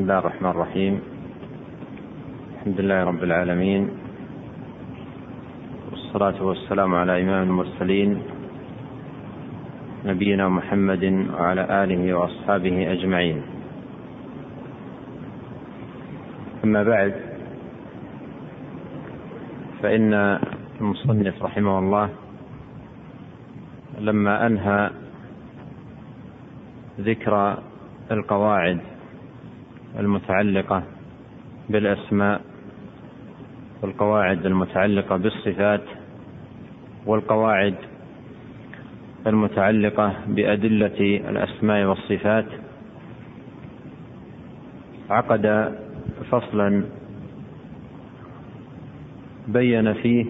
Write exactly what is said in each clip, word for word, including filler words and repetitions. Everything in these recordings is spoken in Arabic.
بسم الله الرحمن الرحيم. الحمد لله رب العالمين، والصلاة والسلام على إمام المرسلين نبينا محمد وعلى آله وأصحابه أجمعين. أما بعد، فإن المصنف رحمه الله لما أنهى ذكر القواعد المتعلقة بالأسماء والقواعد المتعلقة بالصفات والقواعد المتعلقة بأدلة الأسماء والصفات، عقد فصلا بين فيه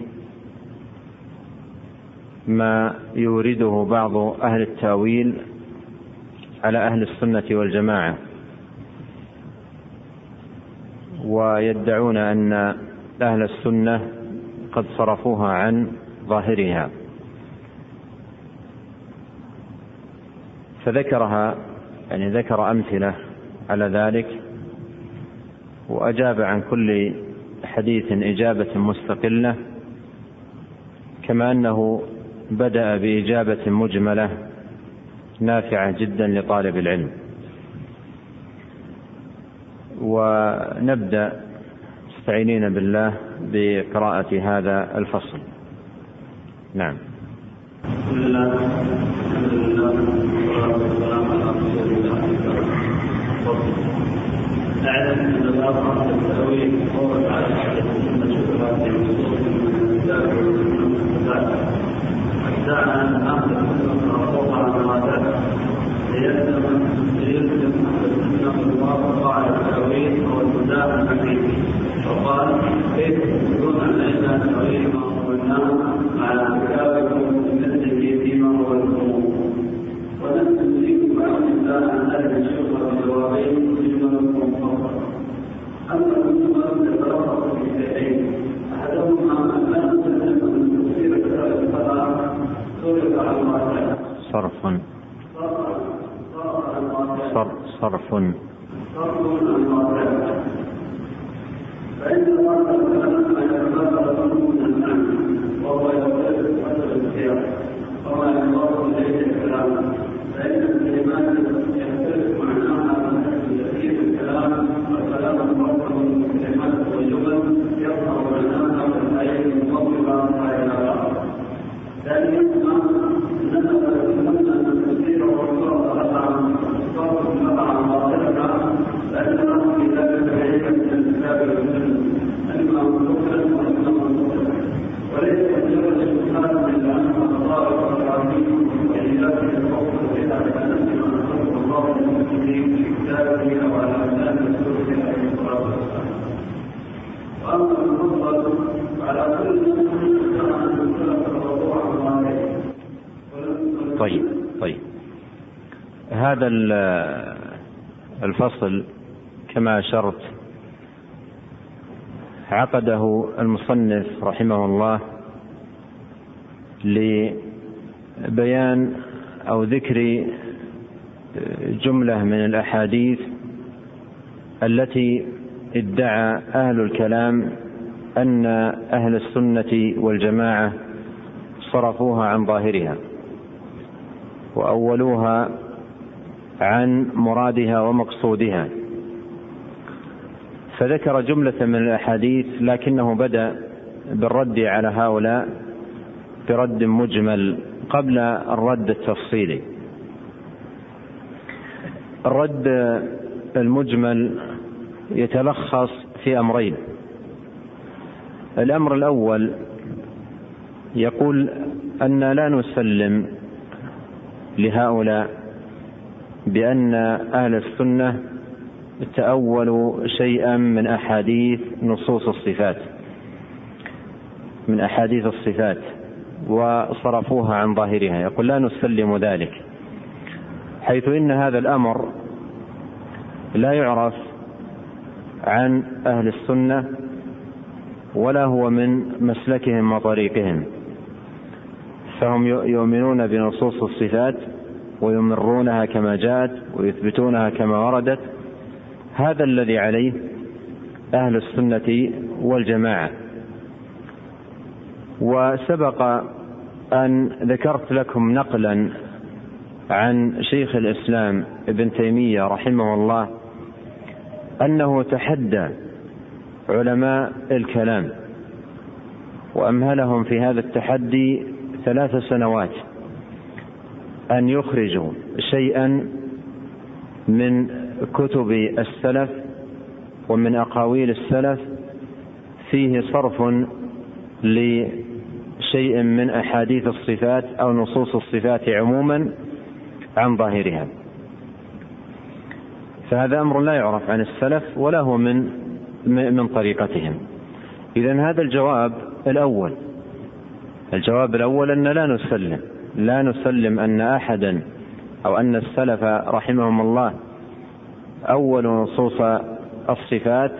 ما يورده بعض أهل التأويل على أهل السنة والجماعة، ويدعون أن أهل السنة قد صرفوها عن ظاهرها، فذكرها يعني ذكر أمثلة على ذلك، وأجاب عن كل حديث إجابة مستقلة، كما أنه بدأ بإجابة مجملة نافعة جدا لطالب العلم. ونبدأ مستعينين بالله بقراءة هذا الفصل. نعم. بسم الله الحمد لله والصلاة والسلام على رسول الله. أعلم أن الأمر التأويل هو على أن شبهات النصوص من الكتاب والسنة دعنا أن نأخذ النصوص على مراتب ليلزم يلزم أن الموافقة على التأويل هو النداء الحقيقي. وقال كيف يكون علينا التأويل ما قلناه على مكافأة نفسه فيما هو الأمور، ولم تملك مع النداء عن أهل الشغل الجوابين فيما لكم فقط. أما المسلمون تترقص في شيئين، أحدهما أن لا تلزم أن تصير كتاب القضاء صرف على المعتاد صرف صرف عن المعتاد، فإن المعتاد أن يتبقى من الأمن وهو يبقى حسب السياق وما ينظر إليه الكلام، فإن الكلمات يختلف معناها من أجل تأثير الكلام، وكلام المركب من الكلمات والجمل يظهر معناها من أجل المطلقة على العراق. ثانيا أننا نتمنى أن نسير وصول الأسعام طيب طيب هذا الفصل كما أشرت عقده المصنف رحمه الله لبيان أو ذكر جملة من الأحاديث التي ادعى أهل الكلام أن أهل السنة والجماعة صرفوها عن ظاهرها وأولوها عن مرادها ومقصودها، فذكر جملة من الأحاديث، لكنه بدأ بالرد على هؤلاء برد مجمل قبل الرد التفصيلي. الرد المجمل يتلخص في أمرين. الأمر الأول يقول أن لا نسلم لهؤلاء بأن أهل السنة تأولوا شيئا من أحاديث نصوص الصفات من أحاديث الصفات وصرفوها عن ظاهرها، يقول لا نسلم ذلك، حيث إن هذا الأمر لا يعرف عن أهل السنة ولا هو من مسلكهم وطريقهم، فهم يؤمنون بنصوص الصفات ويمرونها كما جاءت ويثبتونها كما وردت، هذا الذي عليه أهل السنة والجماعة. وسبق أن ذكرت لكم نقلا عن شيخ الإسلام ابن تيمية رحمه الله أنه تحدى علماء الكلام وأمهلهم في هذا التحدي ثلاث سنوات أن يخرجوا شيئا من كتب السلف ومن أقاويل السلف فيه صرف لشيء من أحاديث الصفات أو نصوص الصفات عموما عن ظاهرها، فهذا أمر لا يعرف عن السلف ولا هو من من طريقتهم. إذن هذا الجواب الأول، الجواب الأول أن لا نسلم لا نسلم أن أحدا أو أن السلف رحمهم الله أول نصوص الصفات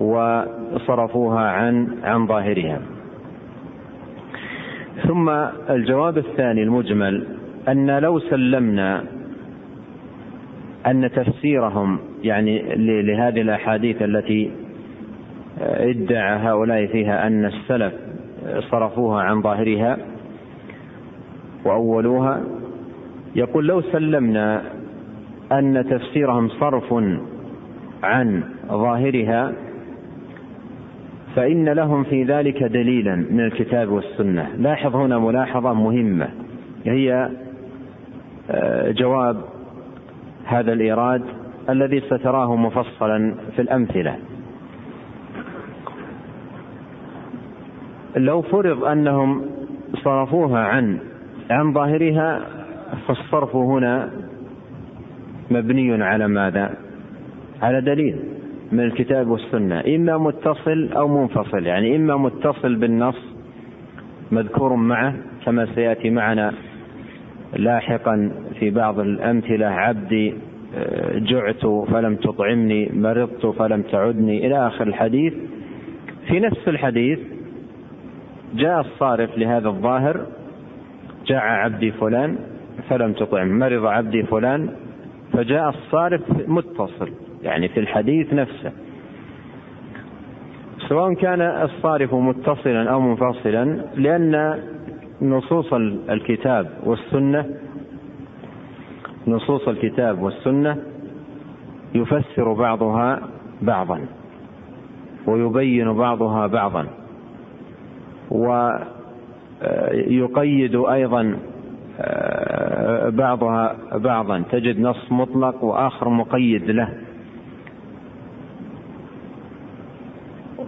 وصرفوها عن عن ظاهرها. ثم الجواب الثاني المجمل أن لو سلمنا أن تفسيرهم يعني لهذه الأحاديث التي ادعى هؤلاء فيها أن السلف صرفوها عن ظاهرها وأولوها، يقول لو سلمنا أن تفسيرهم صرف عن ظاهرها فإن لهم في ذلك دليلا من الكتاب والسنة. لاحظ هنا ملاحظة مهمة هي جواب هذا الإيراد الذي ستراه مفصلا في الأمثلة. لو فرض أنهم صرفوها عن عن ظاهرها فالصرف هنا مبني على ماذا؟ على دليل من الكتاب والسنة، إما متصل أو منفصل، يعني إما متصل بالنص مذكور معه كما سيأتي معنا لاحقا في بعض الأمثلة: عبدي جعت فلم تطعمني، مرضت فلم تعدني، إلى آخر الحديث. في نفس الحديث جاء الصارف لهذا الظاهر: جاء عبدي فلان فلم تطعم، مرض عبدي فلان، فجاء الصارف متصل يعني في الحديث نفسه. سواء كان الصارف متصلا أو منفصلا، لأن نصوص الكتاب والسنة نصوص الكتاب والسنة يفسر بعضها بعضا ويبين بعضها بعضا، ويقيد أيضا بعضها بعضا، تجد نص مطلق وآخر مقيد له،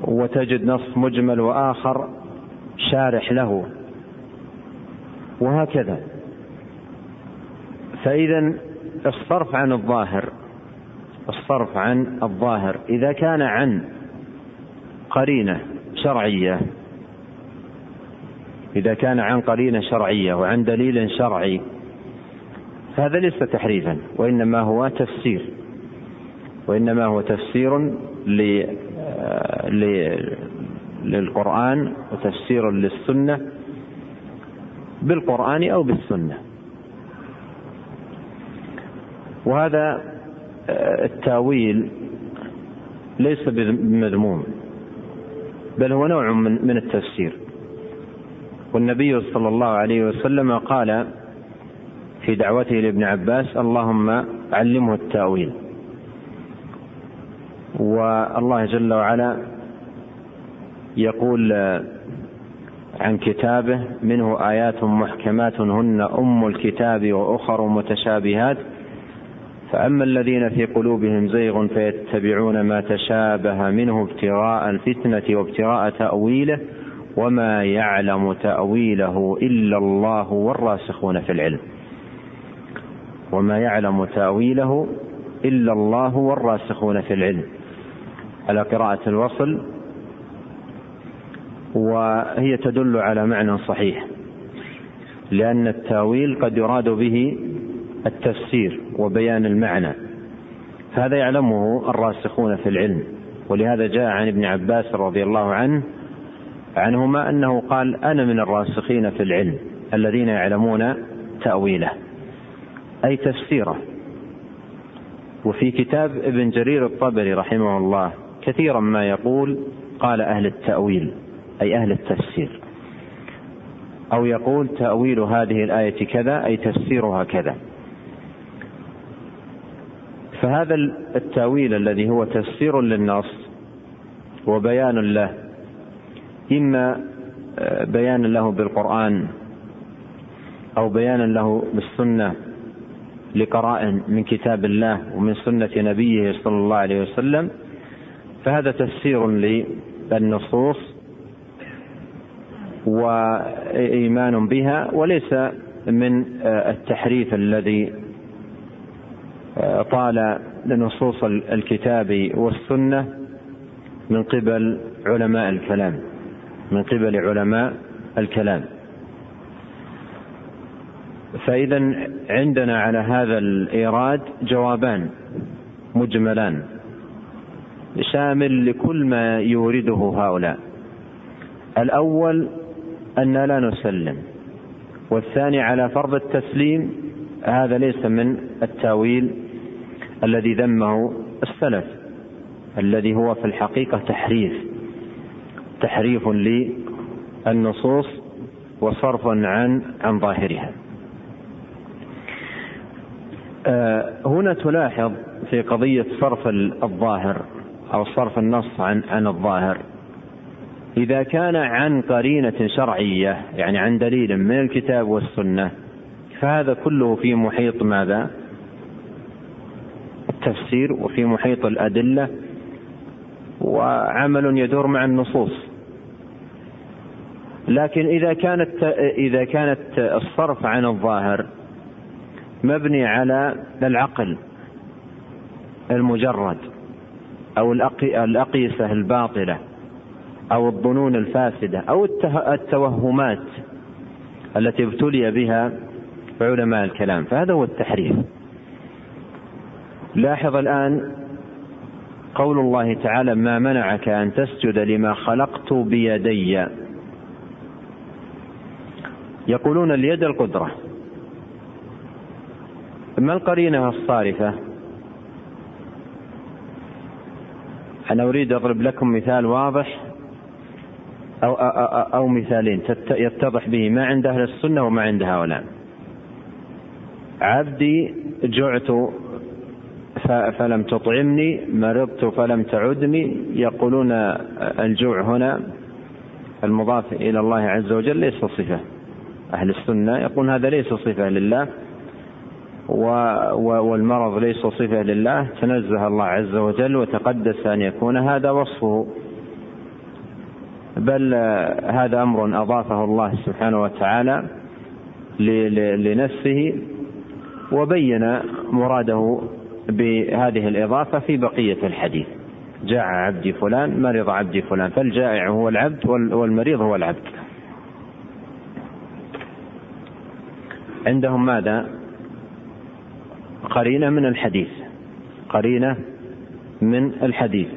وتجد نص مجمل وآخر شارح له، وهكذا. فإذا الصرف عن الظاهر الصرف عن الظاهر إذا كان عن قرينة شرعية إذا كان عن قرينة شرعية وعن دليل شرعي، هذا ليس تحريفا، وإنما هو تفسير وإنما هو تفسير للقرآن وتفسير للسنة بالقرآن أو بالسنة. وهذا التاويل ليس بمذموم، بل هو نوع من التفسير. والنبي صلى الله عليه وسلم قال في دعوته لابن عباس: اللهم علمه التاويل. والله جل وعلا يقول عن كتابه: منه آيات محكمات هن أم الكتاب وأخر متشابهات فأما الذين في قلوبهم زيغ فيتبعون ما تشابه منه ابتغاء الفتنة وابتغاء تأويله وما يعلم تأويله إلا الله والراسخون في العلم وما يعلم تأويله إلا الله والراسخون في العلم على قراءة الوصل، وهي تدل على معنى صحيح، لأن التاويل قد يراد به التفسير وبيان المعنى، هذا يعلمه الراسخون في العلم. ولهذا جاء عن ابن عباس رضي الله عنه عنهما أنه قال: أنا من الراسخين في العلم الذين يعلمون تأويله، أي تفسيره، وفي كتاب ابن جرير الطبري رحمه الله كثيرا ما يقول قال أهل التأويل أي أهل التفسير، أو يقول تأويل هذه الآية كذا أي تفسيرها كذا. فهذا التأويل الذي هو تفسير للنص وبيان له، إما بيان له بالقرآن أو بيان له بالسنة لقراء من كتاب الله ومن سنة نبيه صلى الله عليه وسلم، فهذا تفسير للنصوص وإيمان بها، وليس من التحريف الذي طال لنصوص الكتاب والسنة من قبل علماء الكلام من قبل علماء الكلام. فإذا عندنا على هذا الإيراد جوابان مجملان شامل لكل ما يورده هؤلاء. الأول أن لا نسلم، والثاني على فرض التسليم، هذا ليس من التأويل الذي ذمه السلف، الذي هو في الحقيقة تحريف تحريف للنصوص وصرف عن عن ظاهرها. هنا تلاحظ في قضية صرف الظاهر أو صرف النص عن عن الظاهر، إذا كان عن قرينة شرعية يعني عن دليل من الكتاب والسنة، فهذا كله في محيط ماذا؟ التفسير، وفي محيط الأدلة، وعمل يدور مع النصوص. لكن إذا كانت إذا كانت الصرف عن الظاهر مبني على العقل المجرد أو الأقيسة الباطلة أو الظنون الفاسدة أو التوهمات التي ابتلي بها علماء الكلام، فهذا هو التحريف. لاحظ الآن قول الله تعالى: ما منعك أن تسجد لما خلقت بيدي. يقولون اليد القدرة، ما القرينة الصارفة؟ أنا أريد أضرب لكم مثال واضح أو, أو, أو مثالين يتضح به ما عند أهل السنة وما عند هؤلاء. عبدي جعت فلم تطعمني، مرضت فلم تعدني. يقولون الجوع هنا المضاف إلى الله عز وجل ليس صفة، أهل السنة يقولون هذا ليس صفة لله، والمرض ليس صفة لله، تنزه الله عز وجل وتقدس أن يكون هذا وصفه، بل هذا أمر أضافه الله سبحانه وتعالى لنفسه وبين مراده بهذه الإضافة في بقية الحديث: جاء عبدي فلان، مرض عبدي فلان. فالجائع هو العبد والمريض هو العبد. عندهم ماذا؟ قرينة من الحديث، قرينة من الحديث.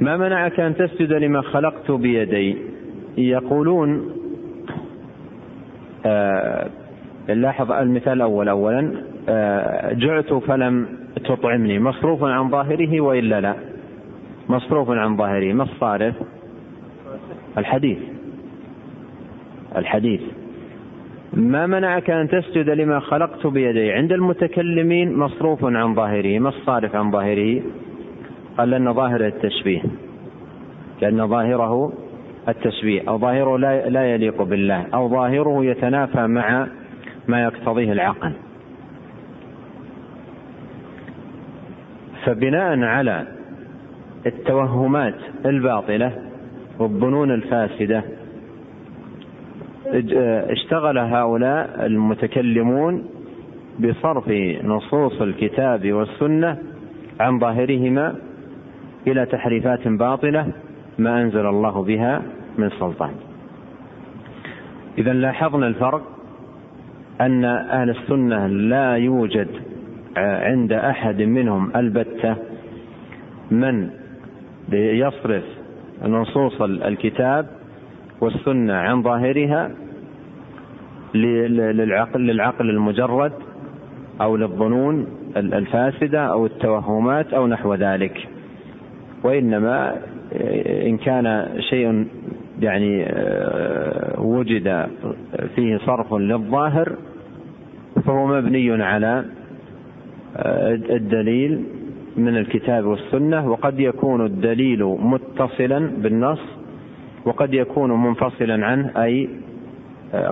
ما منعك أن تسجد لما خلقت بيدي، يقولون آه لاحظ المثال الأول أولا آه جعت فلم تطعمني، مصروف عن ظاهره وإلا لا؟ مصروف عن ظاهره. ما الصارف؟ الحديث الحديث ما منعك أن تسجد لما خلقت بيدي عند المتكلمين مصروف عن ظاهره. ما الصارف عن ظاهره؟ قال لأن ظاهر التشبيه، لأن ظاهره التشبيه أو ظاهره لا يليق بالله، أو ظاهره يتنافى مع ما يقتضيه العقل. فبناء على التوهمات الباطلة والظنون الفاسدة اشتغل هؤلاء المتكلمون بصرف نصوص الكتاب والسنة عن ظاهرهما إلى تحريفات باطلة ما أنزل الله بها من سلطان. إذا لاحظنا الفرق، أن أهل السنة لا يوجد عند أحد منهم البتة من يصرف نصوص الكتاب والسنة عن ظاهرها للعقل للعقل المجرد أو للظنون الفاسدة أو التوهمات أو نحو ذلك. وإنما إن كان شيء يعني وجد فيه صرف للظاهر فهو مبني على الدليل من الكتاب والسنة، وقد يكون الدليل متصلا بالنص وقد يكون منفصلا عنه، أي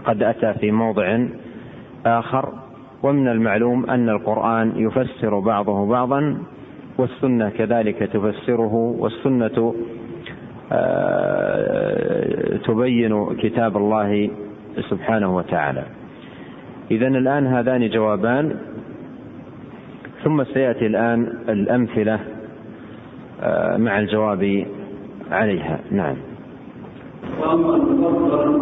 قد أتى في موضع آخر. ومن المعلوم أن القرآن يفسر بعضه بعضا، والسنة كذلك تفسره، والسنة تبين كتاب الله سبحانه وتعالى. إذن الآن هذان جوابان، ثم سيأتي الآن الأمثلة مع الجواب عليها. نعم. وأما المفضل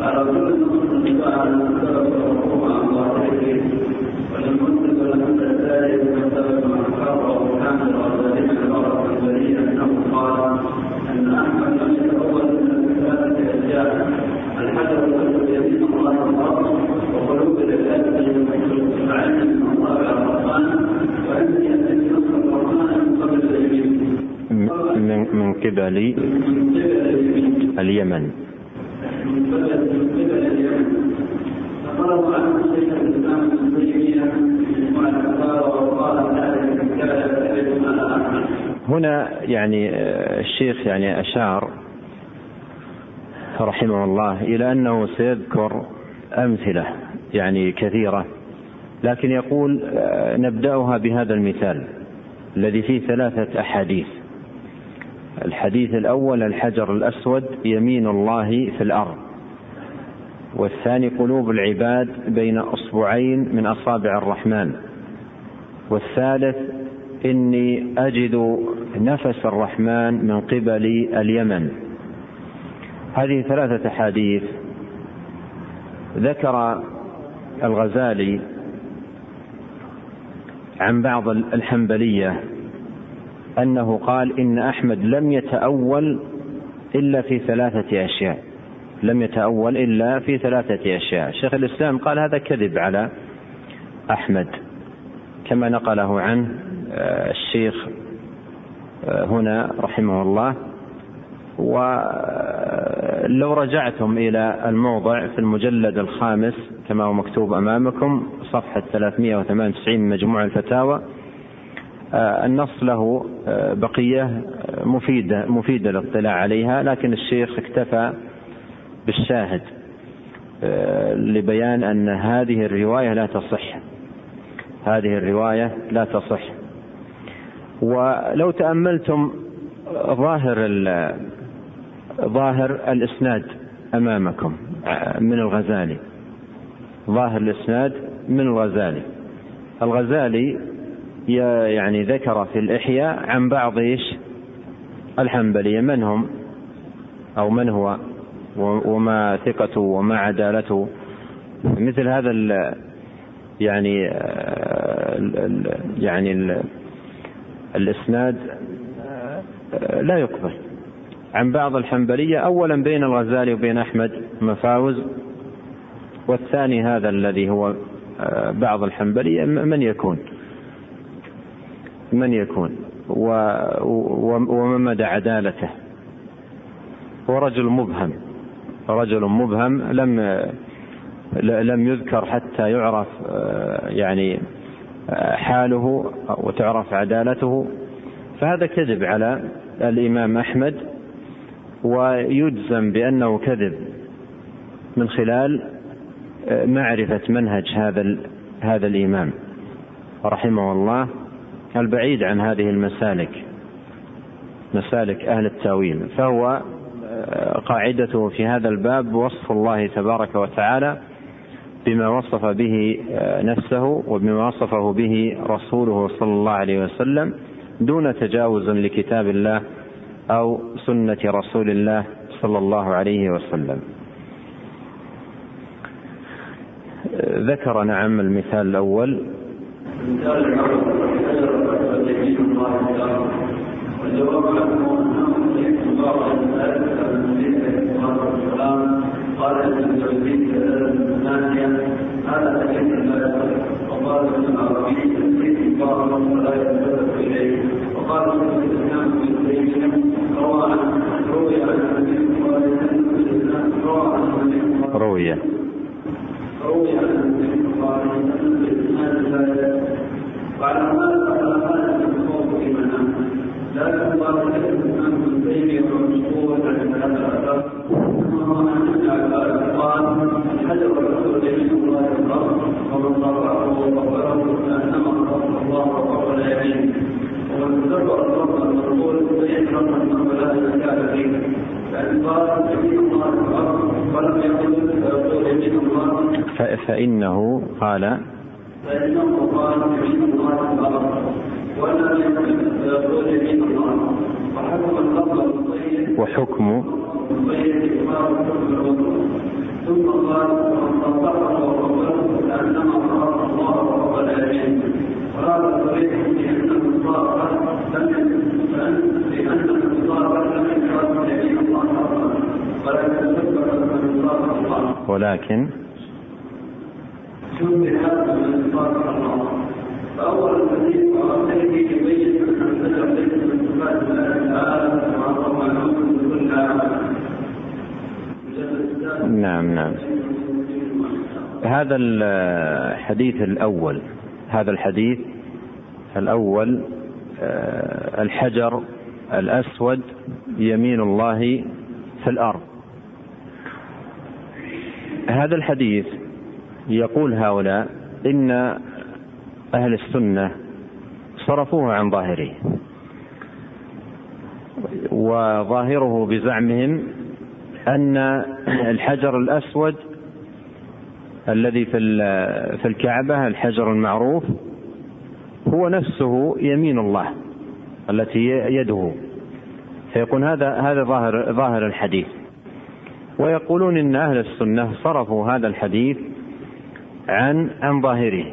على كل نصف على المسألة والحكومة عن ظاهره والمنسب لهم الثالث المسألة مع الحارة والحامل والذين العرب الجليل أنه قال أن أحمد من الأول من المسألة الأشياء الحجر والسلسلين الله الأرض وقلوب الأشياء المسألة على من طابع الرحمن وأن يأتي نصف الرحمن قبل اليمين من قبل اليمن. هنا يعني الشيخ يعني أشار رحمه الله إلى أنه سيذكر أمثلة يعني كثيرة، لكن يقول نبدأها بهذا المثال الذي فيه ثلاثة أحاديث. الحديث الأول الحجر الأسود يمين الله في الأرض، والثاني قلوب العباد بين أصبعين من أصابع الرحمن، والثالث إني أجد نفس الرحمن من قبل اليمن. هذه ثلاثة أحاديث ذكر الغزالي عن بعض الحنبلية أنه قال إن أحمد لم يتأول إلا في ثلاثة أشياء، لم يتأول إلا في ثلاثة أشياء. شيخ الإسلام قال هذا كذب على أحمد كما نقله عنه الشيخ هنا رحمه الله. ولو رجعتم إلى الموضع في المجلد الخامس كما هو مكتوب أمامكم صفحة ثلاثمائة وثمانية وتسعين مجموع الفتاوى، النص له بقية مفيدة مفيدة للاطلاع عليها، لكن الشيخ اكتفى بالشاهد لبيان أن هذه الرواية لا تصح، هذه الرواية لا تصح. ولو تأملتم ظاهر ظاهر الإسناد أمامكم من الغزالي، ظاهر الإسناد من الغزالي. الغزالي يعني ذكر في الإحياء عن بعض إيش الحنبلية، من هم أو من هو وما ثقته وما عدالته، مثل هذا ال يعني ال يعني ال الإسناد لا يقبل عن بعض الحنبلية. أولا بين الغزالي وبين أحمد مفاوز، والثاني هذا الذي هو بعض الحنبلية من يكون من يكون ومن مدى عدالته، ورجل مبهم، رجل مبهم لم لم يذكر حتى يعرف يعني حاله وتعرف عدالته. فهذا كذب على الإمام أحمد، ويجزم بأنه كذب من خلال معرفة منهج هذا هذا الإمام رحمه الله البعيد عن هذه المسالك، مسالك أهل التأويل. فهو قاعدته في هذا الباب وصف الله تبارك وتعالى بما وصف به نفسه وبما وصفه به رسوله صلى الله عليه وسلم دون تجاوز لكتاب الله أو سنة رسول الله صلى الله عليه وسلم. ذكر نعم المثال الأول. وقال ابن العربي تنفيذ بعض ولا يتبرك اليه. وقال ابن الاسلام في القيم روى روي عن النبي روى عن النبي روي روي عن النبي قال ان الاسلام لا يتبرك وعلى ما قال الخوف في منام لا يقال الاسلام في القيم ومشهور عن هذا الاثر ثم ان العباد قال حجر الرسول صلى الله عليه وسلم ومن طبعه وطبعه فانما خلق الله وطبع اليمين ومن تدبر الرب المرسول فيحرم من فلا زكاه فيه فان قال يمين الله الارض ولم يقل فيقول يمين الله فانه قال فإنه قال يمين الله الأرض ولا يقول يمين الله وحكم الأرض الطيب وحكم الطيب ثم قال ومن طبقه وطبقه لأنما أمر الله وطبق اليمين وهذا الطريق لأن الطاقة لم يقال يمين الله الأرض ولكن تثبت من طاقة الله ولكن شبه هذا من صفات الله. فأول الحديث وأخره يبين أن البشر ليس من صفات الله تعالى وعظم الأمر بكل عمل. نعم نعم. هذا الحديث الأول هذا الحديث الأول الحجر الأسود يمين الله في الأرض. هذا الحديث يقول هؤلاء إن أهل السنة صرفوه عن ظاهره، وظاهره بزعمهم أن الحجر الأسود الذي في الكعبة الحجر المعروف هو نفسه يمين الله التي يده، فيقول هذا هذا ظاهر ظاهر الحديث. ويقولون إن أهل السنة صرفوا هذا الحديث عن عن ظاهره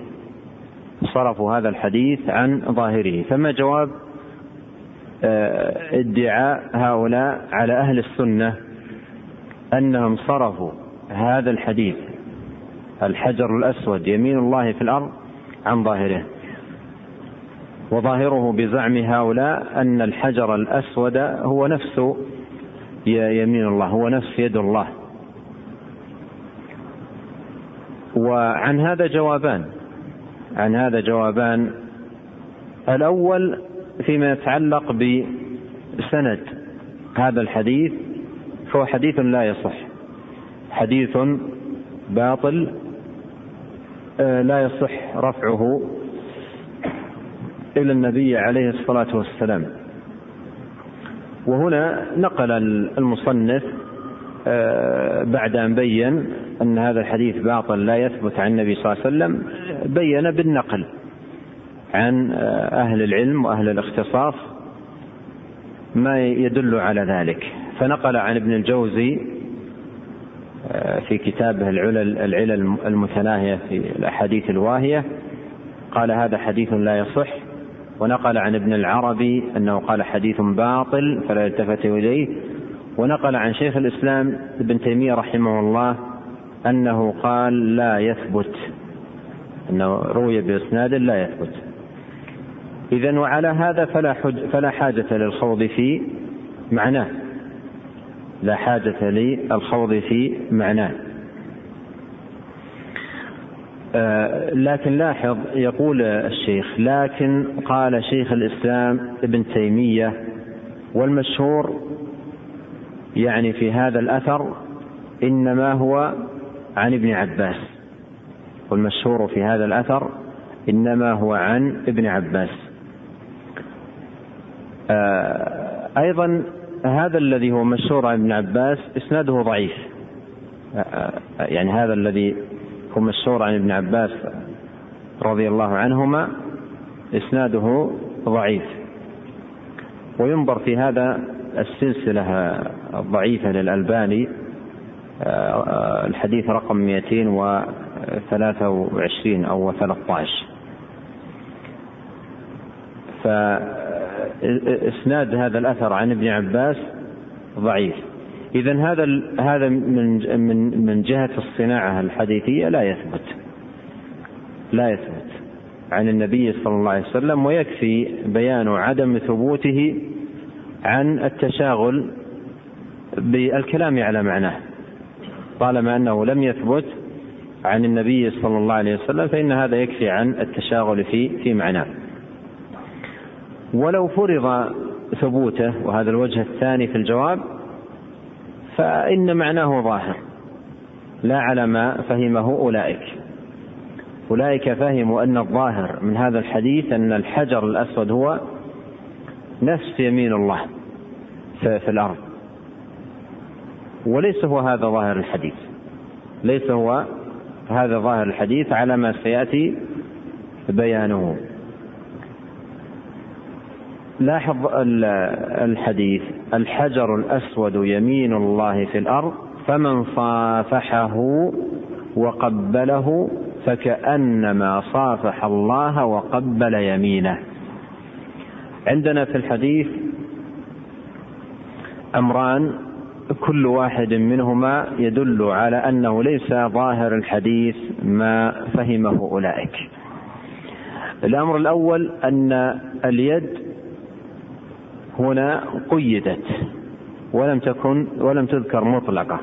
صرفوا هذا الحديث عن ظاهره. فما جواب ادعاء هؤلاء على أهل السنة أنهم صرفوا هذا الحديث الحجر الأسود يمين الله في الأرض عن ظاهره، وظاهره بزعم هؤلاء أن الحجر الأسود هو نفسه يمين الله هو نفس يد الله. وعن هذا جوابان عن هذا جوابان الأول فيما يتعلق بسند هذا الحديث فهو حديث لا يصح، حديث باطل لا يصح رفعه إلى النبي عليه الصلاة والسلام. وهنا نقل المصنف بعد أن بين أن هذا الحديث باطل لا يثبت عن النبي صلى الله عليه وسلم بين بالنقل عن أهل العلم وأهل الاختصاص ما يدل على ذلك، فنقل عن ابن الجوزي في كتابه العلل العلل المتناهية في الأحاديث الواهية قال هذا حديث لا يصح، ونقل عن ابن العربي أنه قال حديث باطل فلا يلتفت إليه، ونقل عن شيخ الإسلام ابن تيمية رحمه الله أنه قال لا يثبت، أنه روي بإسناد لا يثبت. إذن وعلى هذا فلا, فلا حاجة للخوض في معناه لا حاجة للخوض في معناه. آه لكن لاحظ يقول الشيخ لكن قال شيخ الإسلام ابن تيمية، والمشهور يعني في هذا الأثر إنما هو عن ابن عباس، والمشهور في هذا الأثر إنما هو عن ابن عباس. أيضا هذا الذي هو مشهور عن ابن عباس إسناده ضعيف، يعني هذا الذي هو مشهور عن ابن عباس رضي الله عنهما إسناده ضعيف. وينظر في هذا السلسلة الضعيفة للألباني الحديث رقم مئتين وثلاثة وعشرين أو ثلاثة عشر، فإسناد هذا الأثر عن ابن عباس ضعيف. إذن هذا هذا من من من جهة الصناعة الحديثية لا يثبت لا يثبت عن النبي صلى الله عليه وسلم، ويكفي بيان عدم ثبوته عن التشاغل بالكلام على معناه، طالما أنه لم يثبت عن النبي صلى الله عليه وسلم فإن هذا يكفي عن التشاغل في في معناه. ولو فرض ثبوته، وهذا الوجه الثاني في الجواب، فإن معناه ظاهر لا على ما فهمه أولئك. أولئك فهموا أن الظاهر من هذا الحديث أن الحجر الأسود هو نفس يمين الله في الأرض، وليس هو هذا ظاهر الحديث، ليس هو هذا ظاهر الحديث على ما سيأتي بيانه. لاحظ الحديث: الحجر الأسود يمين الله في الأرض فمن صافحه وقبله فكأنما صافح الله وقبل يمينه. عندنا في الحديث أمران كل واحد منهما يدل على أنه ليس ظاهر الحديث ما فهمه أولئك. الأمر الأول أن اليد هنا قيدت ولم تكن ولم تذكر مطلقة،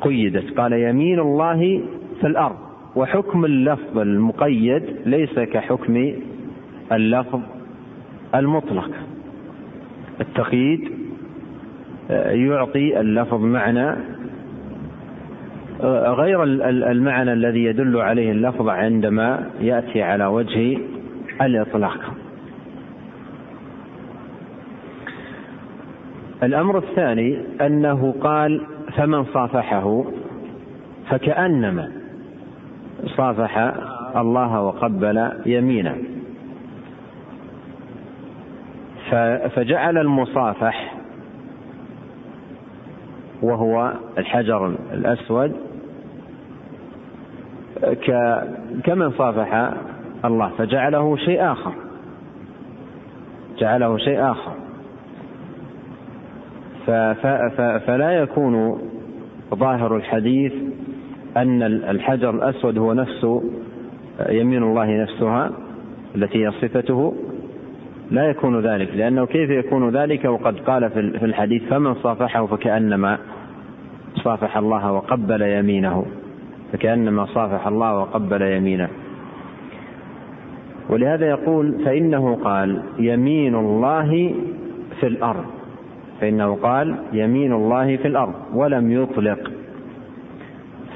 قيدت، قال يمين الله في الأرض، وحكم اللفظ المقيد ليس كحكم اللفظ المطلق. التقييد يعطي اللفظ معنى غير المعنى الذي يدل عليه اللفظ عندما يأتي على وجه الإطلاق. الأمر الثاني أنه قال فمن صافحه فكأنما صافح الله وقبل يمينه، فجعل المصافح وهو الحجر الأسود كمن صافح الله، فجعله شيء آخر، جعله شيء آخر، فلا يكون ظاهر الحديث أن الحجر الأسود هو نفسه يمين الله نفسها التي هي صفته، لا يكون ذلك، لأنه كيف يكون ذلك وقد قال في الحديث فمن صافحه فكأنما صافح الله وقبل يمينه، فكأنما صافح الله وقبل يمينه. ولهذا يقول فإنه قال يمين الله في الأرض، فإنه قال يمين الله في الأرض ولم يطلق،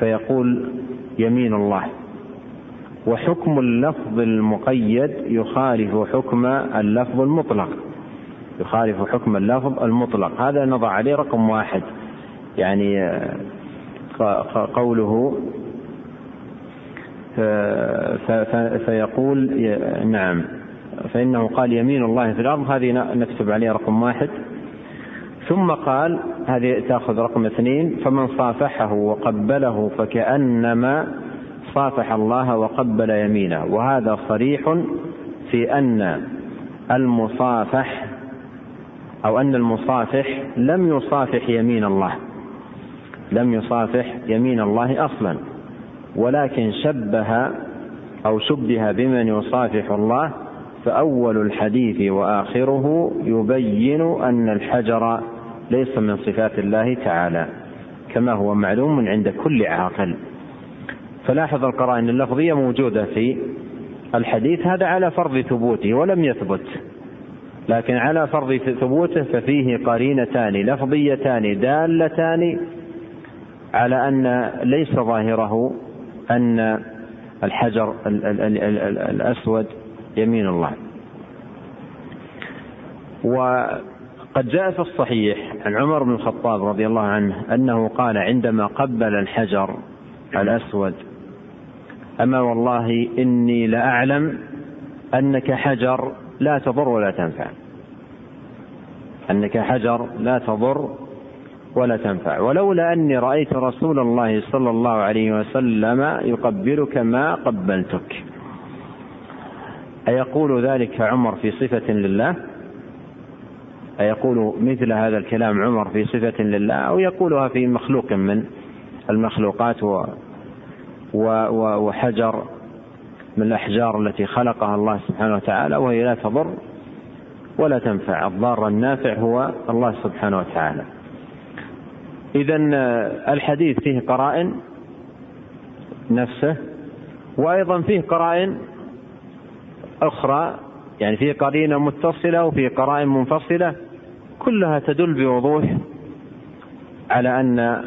فيقول يمين الله، وحكم اللفظ المقيد يخالف حكم اللفظ المطلق، يخالف حكم اللفظ المطلق. هذا نضع عليه رقم واحد، يعني قوله فيقول نعم فإنه قال يمين الله في الأرض، هذه نكتب عليه رقم واحد. ثم قال، هذه تأخذ رقم اثنين، فمن صافحه وقبله فكأنما صافح الله وقبل يمينه، وهذا صريح في أن المصافح أو أن المصافح لم يصافح يمين الله، لم يصافح يمين الله أصلا، ولكن شبه أو شبه بمن يصافح الله، فأول الحديث وآخره يبين أن الحجر ليس من صفات الله تعالى كما هو معلوم عند كل عاقل. فلاحظ القرائن اللفظية موجودة في الحديث، هذا على فرض ثبوته ولم يثبت، لكن على فرض ثبوته ففيه قرينتان لفظيتان دالتان على أن ليس ظاهره أن الحجر الأسود يمين الله. وقد جاء في الصحيح عن عمر بن الخطاب رضي الله عنه أنه قال عندما قبل الحجر الأسود: أما والله إني لأعلم أنك حجر لا تضر ولا تنفع، أنك حجر لا تضر ولا تنفع، ولولا أني رأيت رسول الله صلى الله عليه وسلم يقبلك ما قبلتك. أيقول ذلك عمر في صفة لله؟ أيقول مثل هذا الكلام عمر في صفة لله، أو يقولها في مخلوق من المخلوقات و... و... وحجر من الأحجار التي خلقها الله سبحانه وتعالى وهي لا تضر ولا تنفع. الضار النافع هو الله سبحانه وتعالى. إذن الحديث فيه قرائن نفسه، وأيضا فيه قرائن أخرى، يعني فيه قرينة متصلة وفيه قرائن منفصلة، كلها تدل بوضوح على أن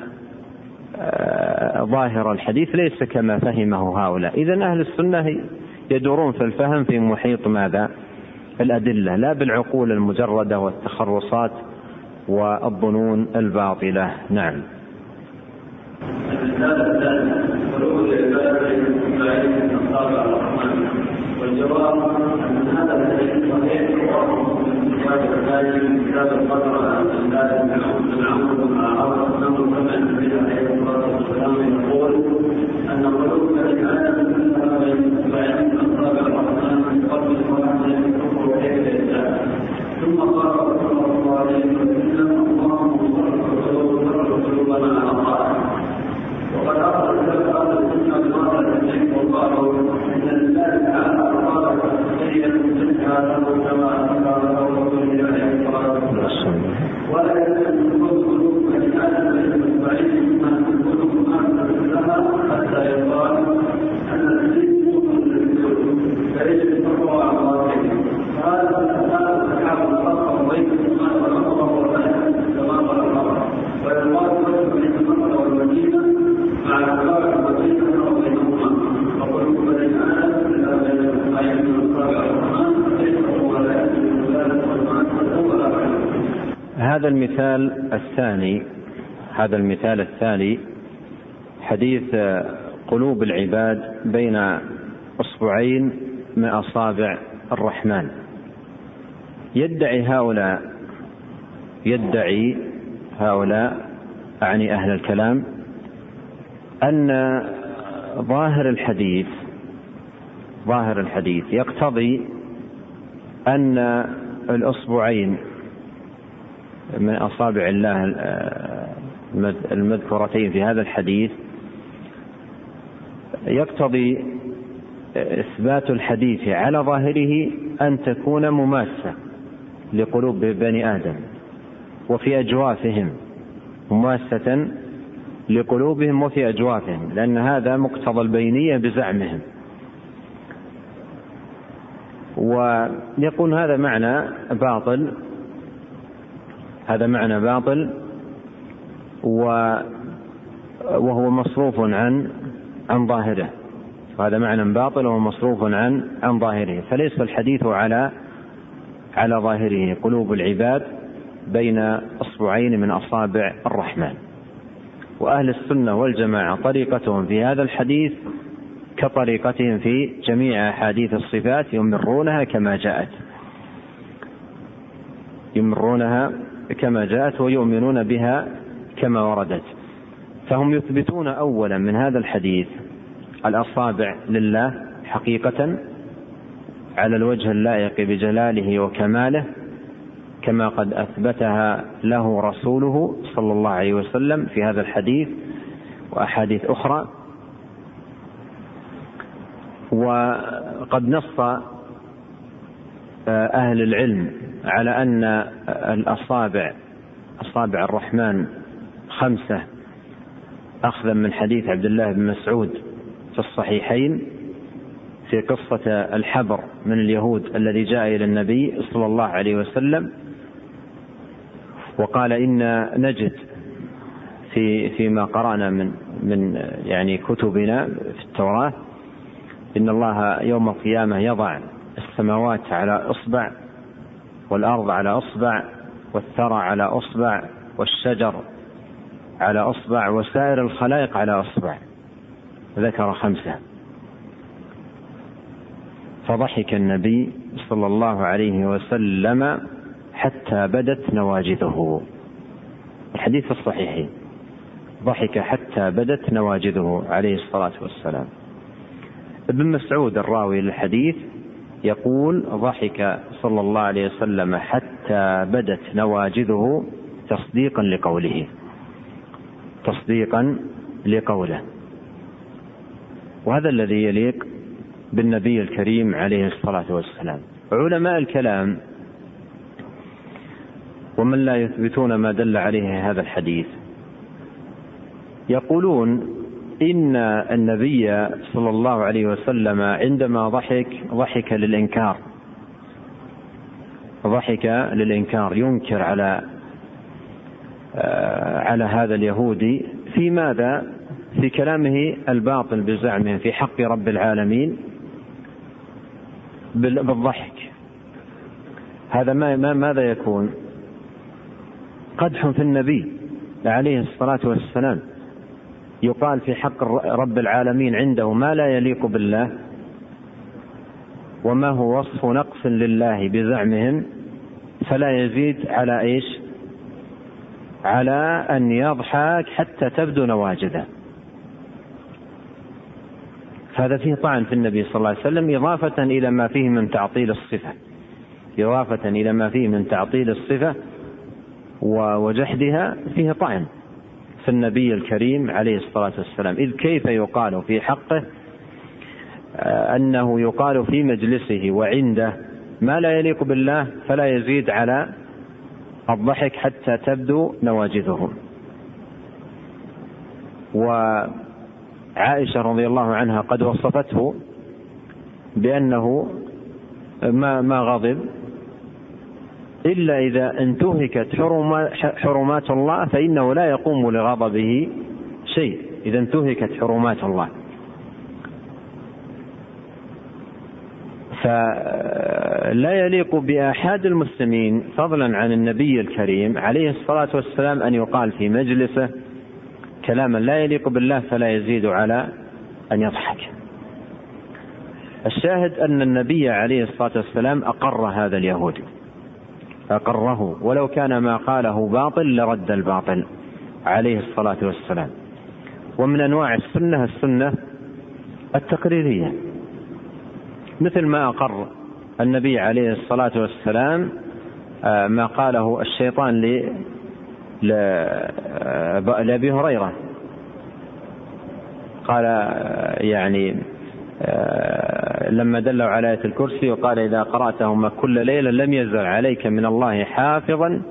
ظاهر الحديث ليس كما فهمه هؤلاء. إذن أهل السنة يدورون في الفهم في محيط ماذا؟ الأدلة، لا بالعقول المجردة والتخرصات والظنون الباطلة. نعم. هذا المثال الثاني هذا المثال الثاني حديث قلوب العباد بين أصبعين من أصابع الرحمن. يدعي هؤلاء يدعي هؤلاء أعني أهل الكلام أن ظاهر الحديث ظاهر الحديث يقتضي أن الأصبعين من أصابع الله المذكورتين في هذا الحديث يقتضي إثبات الحديث على ظاهره أن تكون مماسة لقلوب بني آدم وفي أجوافهم، مماسة لقلوبهم وفي أجوافهم، لأن هذا مقتضى البينية بزعمهم. ويقول هذا معنى باطل هذا معنى باطل وهو مصروف عن عن ظاهره هذا معنى باطل وهو مصروف عن عن ظاهره فليس الحديث على على ظاهره. قلوب العباد بين أصبعين من أصابع الرحمن، وأهل السنة والجماعة طريقتهم في هذا الحديث كطريقتهم في جميع أحاديث الصفات، يمرونها كما جاءت يمرونها كما جاءت ويؤمنون بها كما وردت. فهم يثبتون أولا من هذا الحديث الأصابع لله حقيقة على الوجه اللائق بجلاله وكماله، كما قد أثبتها له رسوله صلى الله عليه وسلم في هذا الحديث وأحاديث أخرى، وقد نص أهل العلم على أن الأصابع أصابع الرحمن خمسة أخذا من حديث عبد الله بن مسعود في الصحيحين في قصة الحبر من اليهود الذي جاء إلى النبي صلى الله عليه وسلم وقال إن نجد في فيما قرأنا من من يعني كتبنا في التوراة إن الله يوم القيامة يضع السماوات على أصبع والأرض على أصبع والثرى على أصبع والشجر على أصبع وسائر الخلائق على أصبع، ذكر خمسة. فضحك النبي صلى الله عليه وسلم حتى بدت نواجذه، الحديث الصحيح، ضحك حتى بدت نواجذه عليه الصلاة والسلام. ابن مسعود الراوي للحديث يقول ضحك صلى الله عليه وسلم حتى بدت نواجذه تصديقا لقوله تصديقا لقوله وهذا الذي يليق بالنبي الكريم عليه الصلاة والسلام. علماء الكلام ومن لا يثبتون ما دل عليه هذا الحديث يقولون إن النبي صلى الله عليه وسلم عندما ضحك ضحك للإنكار ضحك للإنكار ينكر على على هذا اليهودي في ماذا؟ في كلامه الباطل بزعمه في حق رب العالمين بالضحك. هذا ما ماذا يكون؟ قدح في النبي عليه الصلاة والسلام، يقال في حق رب العالمين عنده ما لا يليق بالله، وما هو وصف نقص لله بزعمهم، فلا يزيد على إيش؟ على أن يضحك حتى تبدو نواجذه. هذا فيه طعن في النبي صلى الله عليه وسلم، إضافة إلى ما فيه من تعطيل الصفة إضافة إلى ما فيه من تعطيل الصفة وجحدها، فيه طعن في النبي الكريم عليه الصلاة والسلام، إذ كيف يقال في حقه أنه يقال في مجلسه وعنده ما لا يليق بالله، فلا يزيد على الضحك حتى تبدو نواجذهم. وعائشة رضي الله عنها قد وصفته بأنه ما ما غضب إلا إذا انتهكت حرمات الله فإنه لا يقوم لغضبه شيء، إذا انتهكت حرمات الله. فلا يليق بأحد المسلمين فضلا عن النبي الكريم عليه الصلاة والسلام أن يقال في مجلسه كلاما لا يليق بالله، فلا يزيد على أن يضحك. الشاهد أن النبي عليه الصلاة والسلام أقر هذا اليهودي، أقره، ولو كان ما قاله باطل لرد الباطل عليه الصلاة والسلام. ومن أنواع السنة السنة التقريرية، مثل ما أقر النبي عليه الصلاة والسلام ما قاله الشيطان لأبي هريرة، قال يعني لما دلوا على آية الكرسي وقال إذا قرأتهما كل ليلة لم يزل عليك من الله حافظا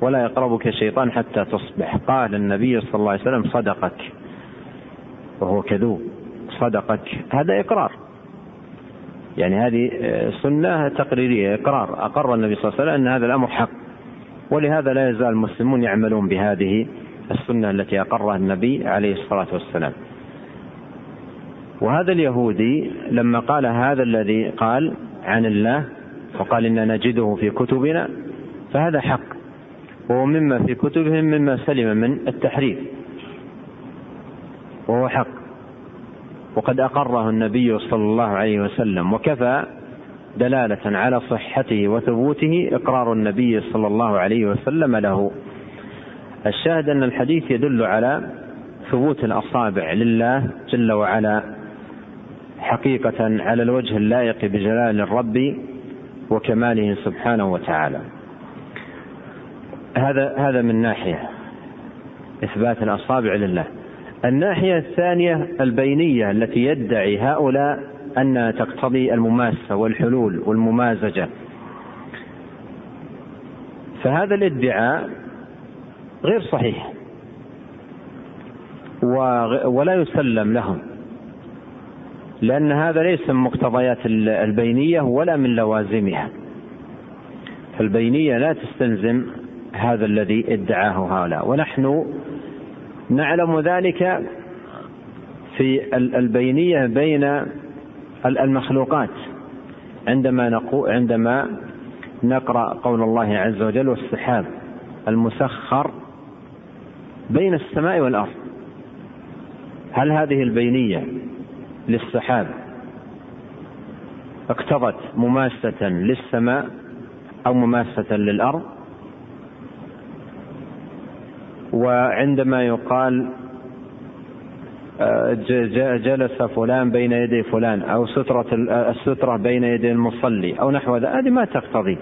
ولا يقربك شيطان حتى تصبح، قال النبي صلى الله عليه وسلم صدقك وهو كذوب، صدقك. هذا إقرار، يعني هذه سنة تقريرية، إقرار، أقر النبي صلى الله عليه وسلم أن هذا الأمر حق، ولهذا لا يزال المسلمون يعملون بهذه السنة التي أقرها النبي عليه الصلاة والسلام. وهذا اليهودي لما قال هذا الذي قال عن الله وقال إن نجده في كتبنا، فهذا حق، وهو مما في كتبهم مما سلم من التحريف، وهو حق، وقد أقره النبي صلى الله عليه وسلم. وكفى دلالة على صحته وثبوته إقرار النبي صلى الله عليه وسلم له. الشاهد أن الحديث يدل على ثبوت الأصابع لله جل وعلا حقيقة على الوجه اللائق بجلال الرب وكماله سبحانه وتعالى. هذا هذا من ناحية إثبات الأصابع لله. الناحية الثانية البينية التي يدعي هؤلاء أنها تقتضي المماسة والحلول والممازجة، فهذا الادعاء غير صحيح ولا يسلم لهم، لأن هذا ليس من مقتضيات البينية ولا من لوازمها، فالبينية لا تستلزم هذا الذي ادعاه هؤلاء، ونحن نعلم ذلك في البينية بين المخلوقات عندما عندما نقرأ قول الله عز وجل والسحاب المسخر بين السماء والأرض، هل هذه البينية للسحاب اقتضت مماسة للسماء أو مماسة للأرض؟ وعندما يقال جلس فلان بين يدي فلان أو سترة السترة بين يدي المصلي أو نحو ذلك، هذه ما تقتضي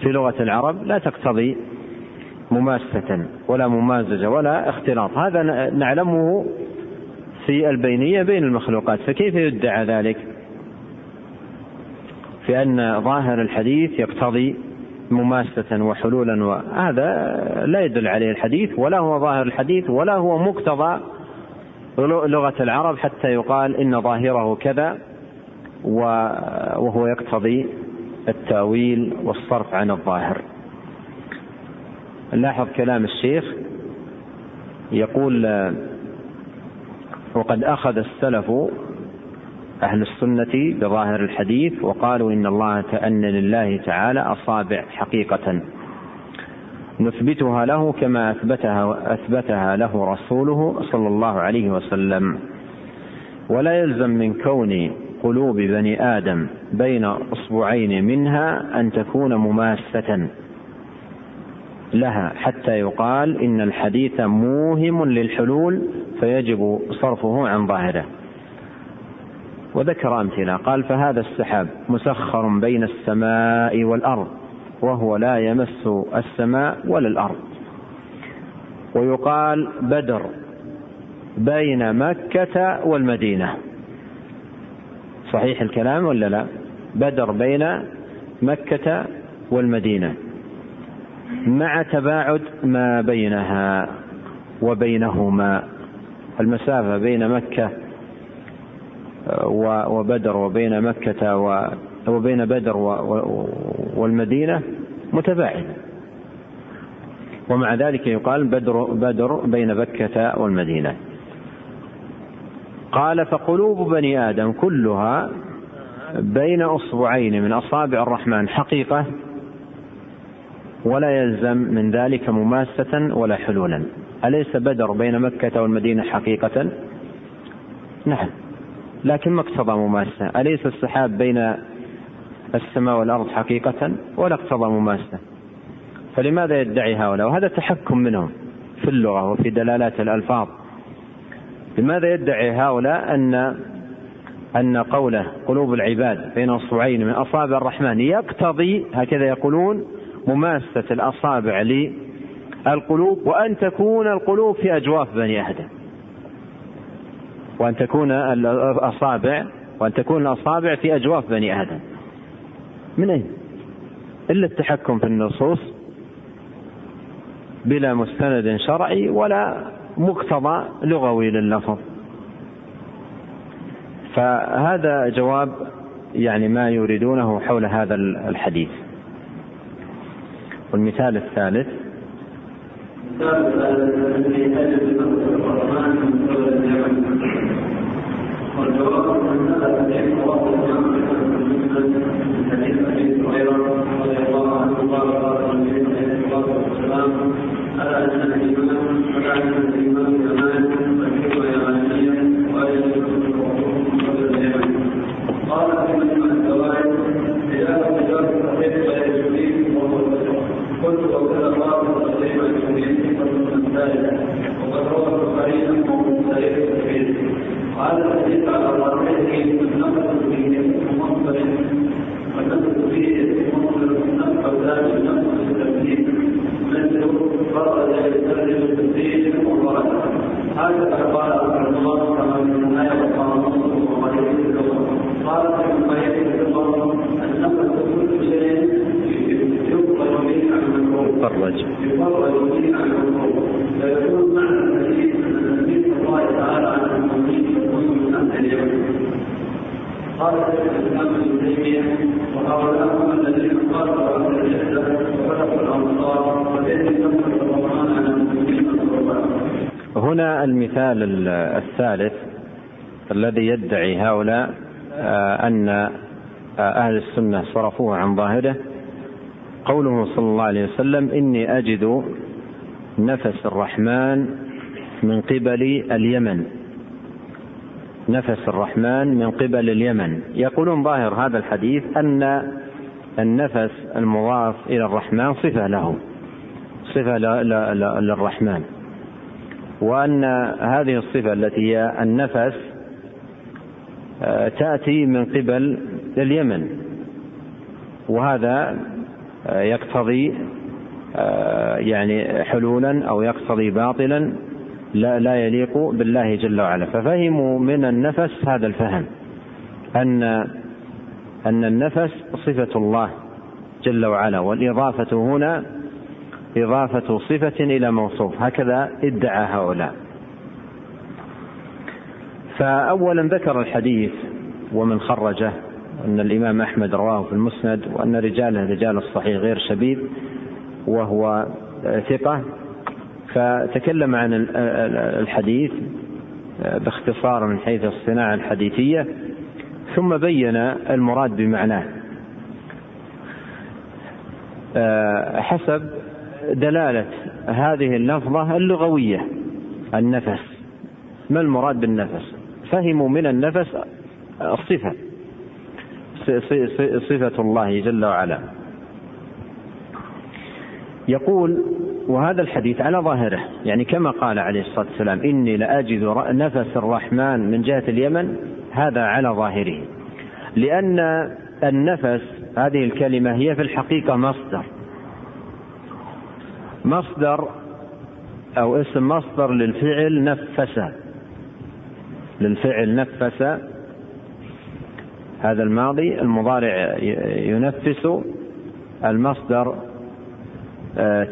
في لغة العرب، لا تقتضي مماسة ولا ممازجة ولا اختلاط، هذا نعلمه في البينية بين المخلوقات، فكيف يدعى ذلك في أن ظاهر الحديث يقتضي مماسة وحلولا، وهذا لا يدل عليه الحديث ولا هو ظاهر الحديث ولا هو مقتضى لغة العرب حتى يقال إن ظاهره كذا وهو يقتضي التأويل والصرف عن الظاهر. نلاحظ كلام الشيخ يقول: وقد أخذ السلف أهل السنة بظاهر الحديث وقالوا إن الله تأن لله تعالى أصابع حقيقة نثبتها له كما أثبتها, أثبتها له رسوله صلى الله عليه وسلم، ولا يلزم من كون قلوب بني آدم بين أصبعين منها أن تكون مماسة لها حتى يقال إن الحديث موهم للحلول فيجب صرفه عن ظاهره. وذكر أمثلة، قال: فهذا السحاب مسخر بين السماء والأرض وهو لا يمس السماء ولا الأرض. ويقال بدر بين مكة والمدينة. صحيح الكلام ولا لا؟ بدر بين مكة والمدينة مع تباعد ما بينها وبينهما، المسافة بين مكة وبدر وبين مكة وبين بدر والمدينة متباعدة، ومع ذلك يقال بدر بدر بين مكة والمدينة. قال: فقلوب بني آدم كلها بين أصبعين من أصابع الرحمن حقيقة، ولا يلزم من ذلك مماسة ولا حلولا. أليس بدر بين مكة والمدينة حقيقة؟ نعم، لكن ما اقتضى مماسة. أليس السحاب بين السماء والأرض حقيقة؟ ولا اقتضى مماسة. فلماذا يدعي هؤلاء؟ وهذا تحكم منهم في اللغة وفي دلالات الألفاظ. لماذا يدعي هؤلاء أن أن قوله قلوب العباد بين أصبعين من أصابع الرحمن يقتضي، هكذا يقولون، مماسة الأصابع للقلوب، وأن تكون القلوب في أجواف بني آدم، وأن تكون الأصابع وأن تكون الأصابع في أجواف بني آدم. من أين؟ إلا التحكم في النصوص بلا مستند شرعي ولا مقتضى لغوي لللفظ. فهذا جواب يعني ما يريدونه حول هذا الحديث. والمثال الثالث: هنا المثال الثالث الذي يدعي هؤلاء أن أهل السنة صرفوه عن ظاهره، قوله صلى الله عليه وسلم: إني أجد نفس الرحمن من قبل اليمن. نفس الرحمن من قبل اليمن، يقولون ظاهر هذا الحديث أن النفس المضاف إلى الرحمن صفة له، صفة للرحمن، وأن هذه الصفة التي هي النفس تأتي من قبل اليمن، وهذا يقتضي يعني حلولا أو يقتضي باطلا لا, لا يليق بالله جل وعلا. ففهموا من النفس هذا الفهم أن أن النفس صفة الله جل وعلا، والإضافة هنا إضافة صفة إلى موصوف، هكذا ادعى هؤلاء. فأولا ذكر الحديث ومن خرجه أن الإمام أحمد رواه في المسند، وأن رجاله رجال الصحيح غير شبيب وهو ثقة، فتكلم عن الحديث باختصار من حيث الصناعة الحديثية، ثم بين المراد بمعناه حسب دلالة هذه اللفظة اللغوية. النفس، ما المراد بالنفس؟ فهموا من النفس الصفة، صفة الله جل وعلا. يقول وهذا الحديث على ظاهره، يعني كما قال عليه الصلاة والسلام إني لأجد نفس الرحمن من جهة اليمن، هذا على ظاهره، لأن النفس هذه الكلمة هي في الحقيقة مصدر مصدر أو اسم مصدر للفعل نفس للفعل نفس هذا الماضي، المضارع ينفس، المصدر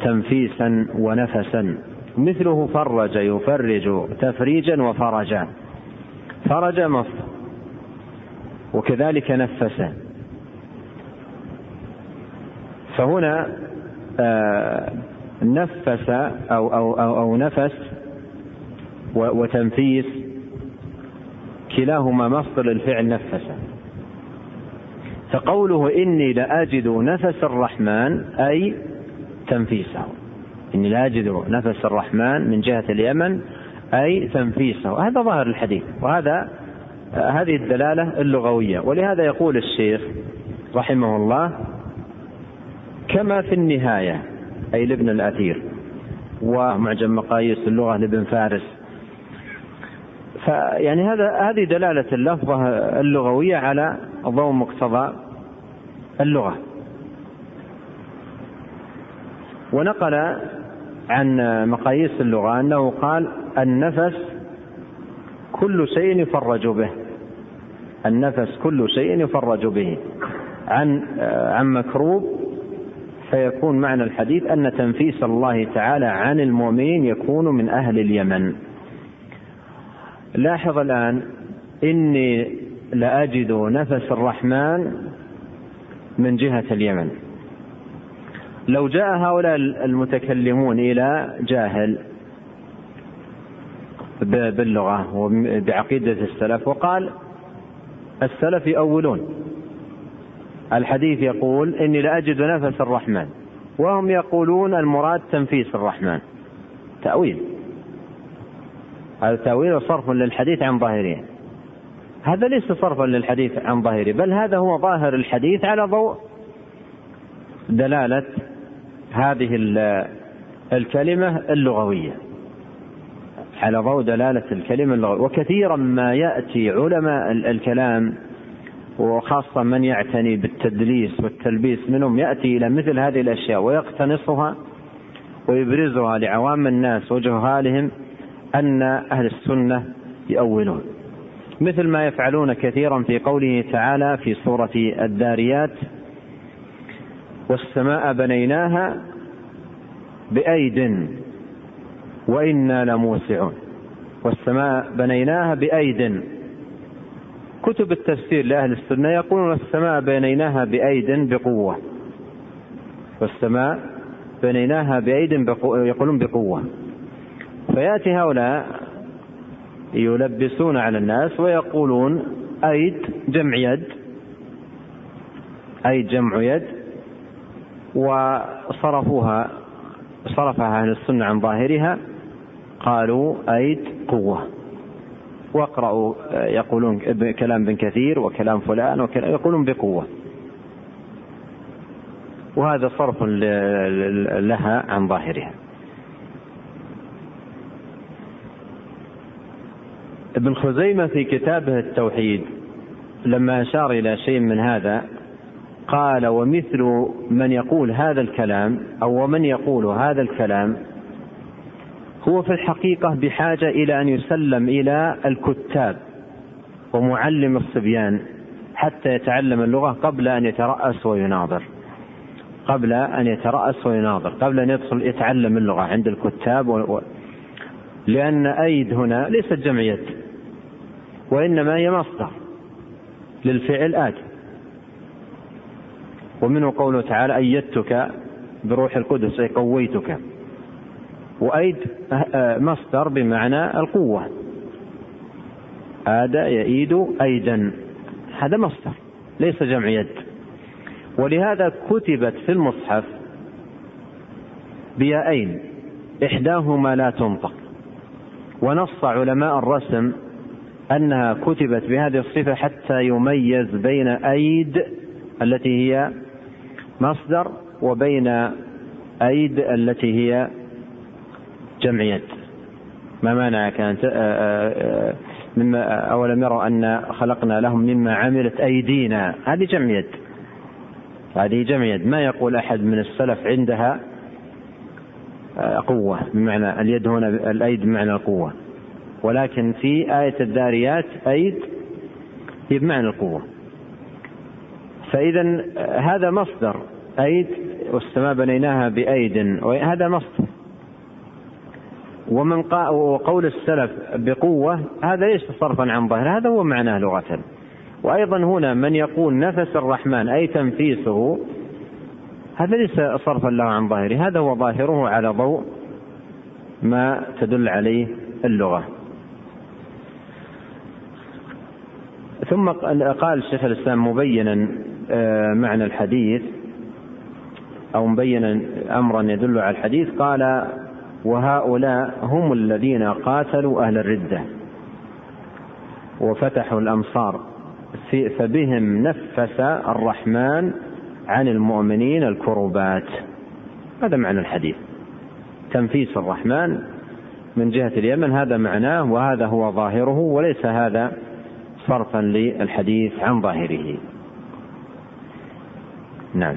تنفيسا ونفسا. مثله فرج يفرج تفريجا وفرجا، فرج مصدر وكذلك نفسا. فهنا نفس أو, أو, أو, أو نفس وتنفيس كلاهما مصدر للفعل نفس. فقوله إني لأجد نفس الرحمن أي تنفيسه، إني لأجد نفس الرحمن من جهة اليمن أي تنفيسه، هذا ظاهر الحديث، وهذا هذه الدلالة اللغوية. ولهذا يقول الشيخ رحمه الله كما في النهاية، أي لابن الأثير، ومعجم مقاييس اللغة لابن فارس. فيعني هذا هذه دلالة اللفظة اللغوية على ضوء مقتضى اللغة. ونقل عن مقاييس اللغة أنه قال النفس كل شيء يفرج به، النفس كل شيء يفرج به عن عن مكروب، فيكون معنى الحديث أن تنفيس الله تعالى عن المؤمنين يكون من أهل اليمن. لاحظ الآن إني لأجد نفس الرحمن من جهة اليمن. لو جاء هؤلاء المتكلمون إلى جاهل باللغة وبعقيدة السلف وقال السلف يؤولون، الحديث يقول إني لأجد نفس الرحمن، وهم يقولون المراد تنفيس الرحمن، تأويل، هذا تأويل صرف للحديث عن ظاهره. هذا ليس صرفا للحديث عن ظاهره، بل هذا هو ظاهر الحديث على ضوء دلالة هذه الكلمة اللغوية، على ضوء دلالة الكلمة اللغوية. وكثيرا ما يأتي علماء الكلام وخاصة من يعتني بالتدليس والتلبيس منهم يأتي إلى مثل هذه الأشياء ويقتنصها ويبرزها لعوام الناس وجهالهم أن أهل السنة يؤولون، مثل ما يفعلون كثيرا في قوله تعالى في سورة الذاريات والسماء بنيناها بأيد وإنا لموسعون، والسماء بنيناها بأيد. كتب التفسير لأهل السنة يقولون السماء بنيناها بأيد بقوة، والسماء بنيناها بأيد يقولون بقوة. فيأتي هؤلاء يلبسون على الناس ويقولون أيد جمع يد، أيد جمع يد، وصرفوها صرفها أهل السنة عن ظاهرها، قالوا أيد قوة. واقرأوا يقولون كلام ابن كثير وكلام فلان وكلام، يقولون بقوة، وهذا صرف لها عن ظاهرها. ابن خزيمة في كتابه التوحيد لما أشار إلى شيء من هذا قال ومثل من يقول هذا الكلام أو ومن يقول هذا الكلام هو في الحقيقة بحاجة إلى أن يسلم إلى الكتاب ومعلم الصبيان حتى يتعلم اللغة قبل أن يترأس ويناظر قبل أن يترأس ويناظر قبل أن يدخل يتعلم اللغة عند الكتاب و... لأن أيد هنا ليست جمعية، وإنما هي مصدر للفعل آت، ومنه قوله تعالى أيدتك بروح القدس أي قويتك، وأيد مصدر بمعنى القوة، آد يأيد أيدا، هذا مصدر ليس جمع يد، ولهذا كتبت في المصحف بيائين إحداهما لا تنطق، ونص علماء الرسم أنها كتبت بهذه الصفة حتى يميز بين أيد التي هي مصدر وبين أيد التي هي جمع يد. ما مانعك أنت مما أولم يروا أن خلقنا لهم مما عملت أيدينا، هذه جمع يد، هذه جمع يد، ما يقول أحد من السلف عندها قوة، بمعنى اليد هنا الأيد بمعنى القوة، ولكن في آية الذاريات أيد هي بمعنى القوة. فإذا هذا مصدر أيد، والسماء بنيناها بأيد، وهذا مصدر، ومن قول السلف بقوة هذا ليس صرفا عن ظهر، هذا هو معناه لغة. وأيضا هنا من يقول نفس الرحمن أي تنفيسه، هذا ليس صرفا له عن ظاهره، هذا هو ظاهره على ضوء ما تدل عليه اللغة. ثم قال الشيخ الإسلام مبينا معنى الحديث أو مبينا أمرا يدل على الحديث، قال وهؤلاء هم الذين قاتلوا أهل الردة وفتحوا الأمصار فبهم نفس الرحمن عن المؤمنين الكروبات. هذا معنى الحديث، تنفيس الرحمن من جهة اليمن، هذا معناه وهذا هو ظاهره، وليس هذا صرفا للحديث عن ظاهره. نعم.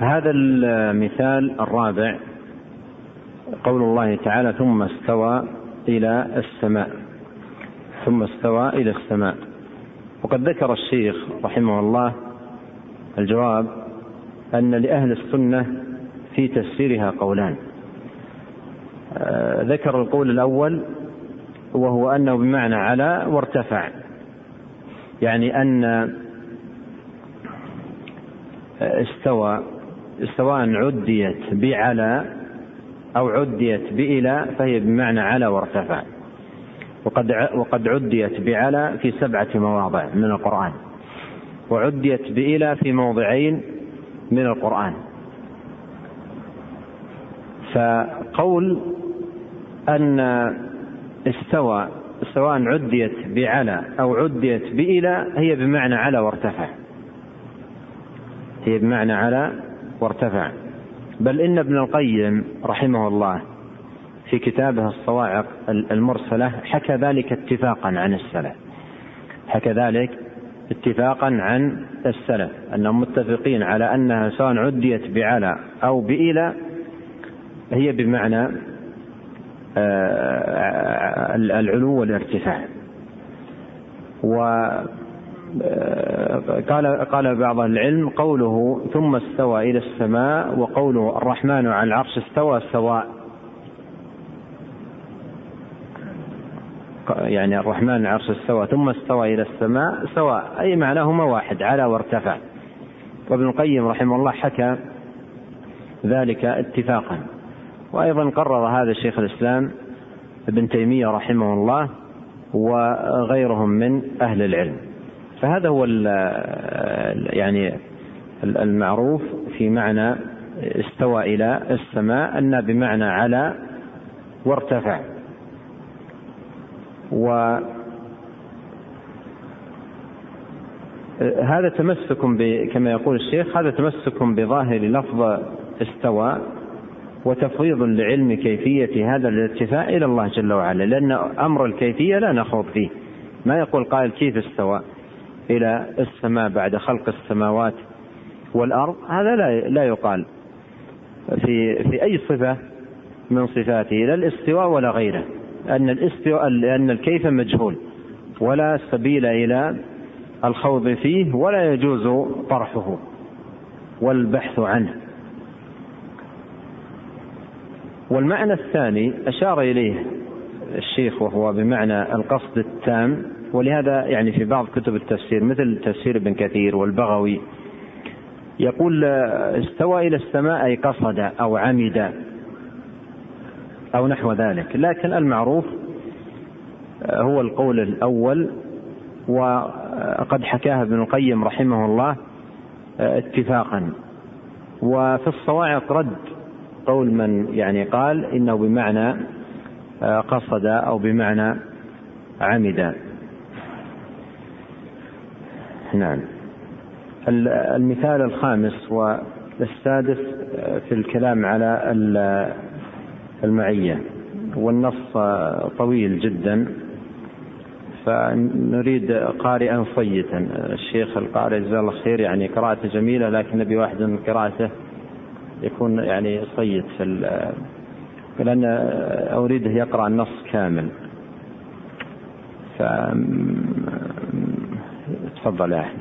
هذا المثال الرابع قول الله تعالى ثم استوى إلى السماء، ثم استوى إلى السماء. وقد ذكر الشيخ رحمه الله الجواب أن لأهل السنة في تفسيرها قولان، ذكر القول الأول وهو أنه بمعنى على وارتفع، يعني أن استوى سواء عديت بعلى أو عديت بإلى فهي بمعنى على وارتفع، وقد وقد عديت بعلى في سبعة مواضع من القرآن، وعديت بإلى في موضعين من القرآن. فقول أن استوى سواء عديت بعلى أو عديت بإلى هي بمعنى على وارتفع، هي بمعنى على وارتفع. بل إن ابن القيم رحمه الله في كتابه الصواعق المرسلة حكى ذلك اتفاقا عن السلف، حكى ذلك اتفاقا عن السلف أنهم متفقين على أنها سواء عديت بعلى أو بإلى هي بمعنى العلو والارتفاع. وقال قال بعض العلم قوله ثم استوى إلى السماء وقوله الرحمن على العرش استوى سواء، يعني الرحمن على العرش استوى ثم استوى إلى السماء سواء، أي معناهما واحد على وارتفع. وابن القيم رحمه الله حكى ذلك اتفاقا. وأيضا قرر هذا الشيخ الإسلام ابن تيمية رحمه الله وغيرهم من أهل العلم. فهذا هو يعني المعروف في معنى استوى إلى السماء، أن بمعنى على وارتفع. وهذا تمسك كما يقول الشيخ، هذا تمسك بظاهر لفظ استوى وتفويض لعلم كيفية هذا الارتفاع إلى الله جل وعلا، لأن أمر الكيفية لا نخوض فيه. ما يقول قائل كيف استوى إلى السماء بعد خلق السماوات والأرض، هذا لا يقال في في أي صفة من صفاته، لا الاستواء ولا غيره، أن الاستواء لأن الكيف مجهول ولا سبيل إلى الخوض فيه ولا يجوز طرحه والبحث عنه. والمعنى الثاني أشار إليه الشيخ وهو بمعنى القصد التام، ولهذا يعني في بعض كتب التفسير مثل تفسير ابن كثير والبغوي يقول استوى إلى السماء أي قصد أو عمد أو نحو ذلك، لكن المعروف هو القول الأول، وقد حكاها ابن القيم رحمه الله اتفاقا. وفي الصواعق رد قول من يعني قال إنه بمعنى قصد أو بمعنى عمد. نعم. المثال الخامس والسادس في الكلام على المعية، والنص طويل جدا فنريد قارئا صيتا. الشيخ القارئ جزاه الله خير يعني قراءته جميلة، لكن نبي واحد من قراءته يكون يعني صيد، لأن أريده يقرأ النص كامل. فتفضل يا أحمد.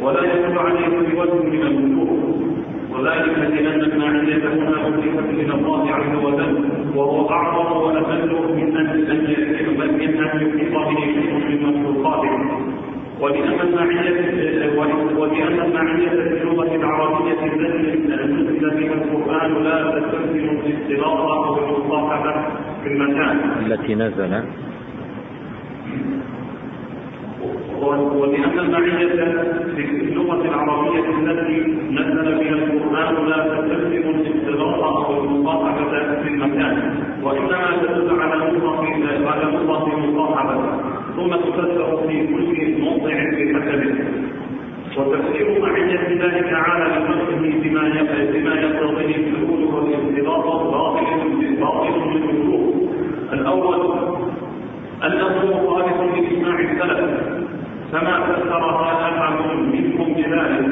ولا يدل عليه بوجه من الوجوه، وذلك لأن المعنى يكون مخلصا لله عز وجل، وهو اعظم وامل من ان يحيط به شيء من مخلوقاته. ولأن المعية في اللغة العربية التي نزل بها القرآن لا تستلزم الاستنارة والمصاحبة في المكان التي نزل، ولأن المعية في اللغة العربية التي نزل بها القرآن لا تستلزم الاستنارة والمصاحبة في المكان، وإنما تدل على مطلق المصاحبة، ثم تفسر في كل موضع بحسبه. وتفسير معية ذلك تعالى بنفسه بما يقتضيه الحلول والانضباط باطل من الوجوه. الاول انه خالص لاجماع السلف، فما فسر هذا احد منكم بذلك،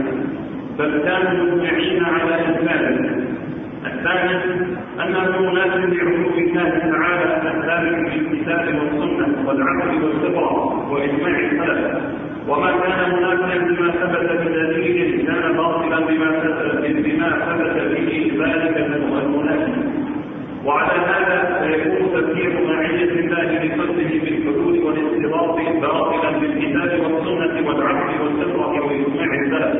بل كانوا مجمعين على اثباته. الثاني انه مناسب لعلو الله تعالى الثابت بالكتاب والسنه والعمل والخبره واجماع السلف، وما كان مناسبا بما ثبت بدليل كان باطلا بما ثبت به ذلك المناسب. وعلى هذا فيكون تفسير معيه الله بفضله بالحلول والاستنباط باطلا بالكتاب والسنه والعمل والخبره واجماع السلف.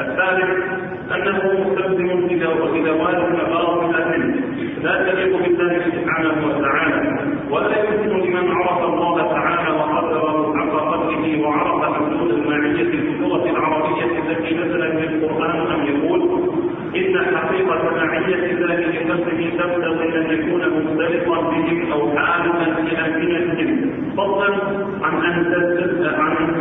الثالث أنه مستلزم لدوال مبارك لا تليق بالله سبحانه وتعالى، ولا يمكن لمن عرف الله تعالى وقدره عن قدره وعرف حدود المعية في اللغة العربية التي نزلت بالقرآن أن يقول إن حقيقة معية الله لنفسه تبتغي أن يكون مختلفا بهم أو حالما بأمكنتهم، فضلا عن أن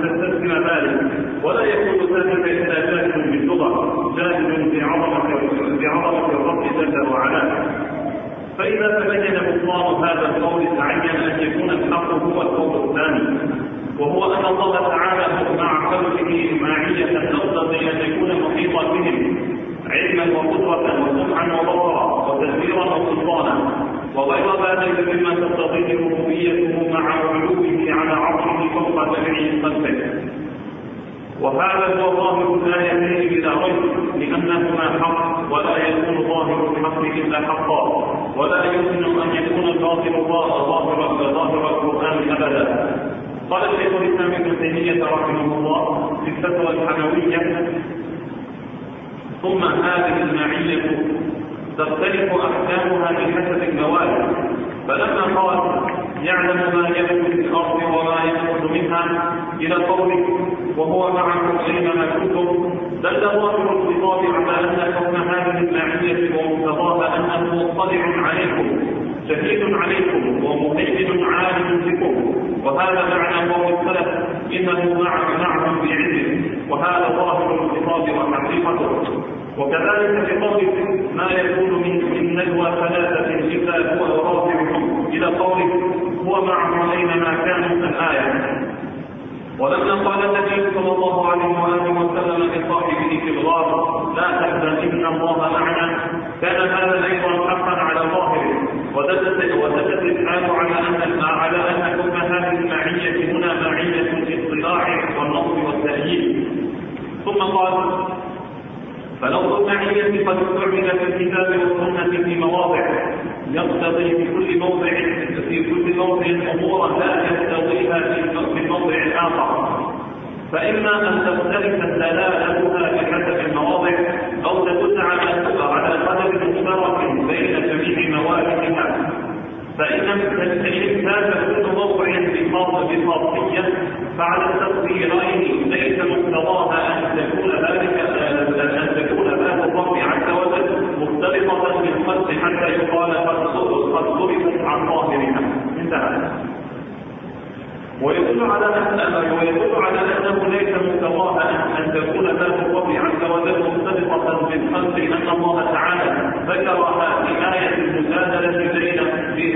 تستلزم ذلك. ولا يكون ذلك إلا جاهل باللغة، جاهل بعظمة الرب جل وعلا. فإذا تبين بطلان هذا القول تعين أن يكون الحق هو القول الثاني، وهو أن الله تعالى مع خلقه معية تقتضي أن يكون محيطا بهم علما وقدرة وسمعا وبصرا وتدبيرا وسلطانا، وغير ذلك مما تقتضيه ربوبيته مع علوه على عرشه فوق جميع خلقه. وهذا هو ظاهر لا يهتدي بلا غير، لانهما حق، ولا يكون ظاهر الحق الا حقا، ولا يمكن ان يكون الباطل ظاهر القران ابدا. قال الشيخ الاسلام ابن تيمية رحمه الله في الفتوى الحنوية: ثم هذه المعية تختلف احكامها بحسب الموارد، فلما قال يعلم ما يحدث في الارض وما يحدث منها الى قوله وهو مع كل ما كنتم، دل ظاهر الخطاب على ان كون هذه المعيه ومقتضاها انه مطلع عليكم شهيد عليكم ومهيمن عالم بكم، وهذا معنى قول السلف انه معهم بعلمه، وهذا ظاهر الخطاب وحقيقته. وكذلك في قوله ما يكون من نجوى ثلاثه الا هو رافعهم الى قوله هو معهم اينما كانوا الايه. ولما قال النبي صلى الله عليه واله وسلم لصاحبه في الغار لا تحزن ان الله معنا، كان هذا ايضا حقا على ظاهره، ودلت الآية على ان كون هذه المعيه هنا معيه الاطلاع والنصب والتأييد. ثم قال: فلفظ المعيه قد استعمل في الكتاب والسنه في مواضع يقتضي في كل موضع في كل موضع امورا لا يقتضيها في موضع اخر، فاما ان تختلف دلالتها بحسب المواضع او تدل على قدر مشترك بين جميع مواردها، فان تستشف ذات كل موضع بخاصيه فعلى التقديرين ليس مقتضاها ان تكون ذلك ان تكون ذات الرب عز وجل مختلفه بالخلق حتى يقال قد صرفت عن ظاهرها. انتهى. ويدل على انه ليس مقتضاها ان تكون ذات الرب عز وجل مختلفه بالخلق، ان الله تعالى ذكرها في آية المجادله بين بين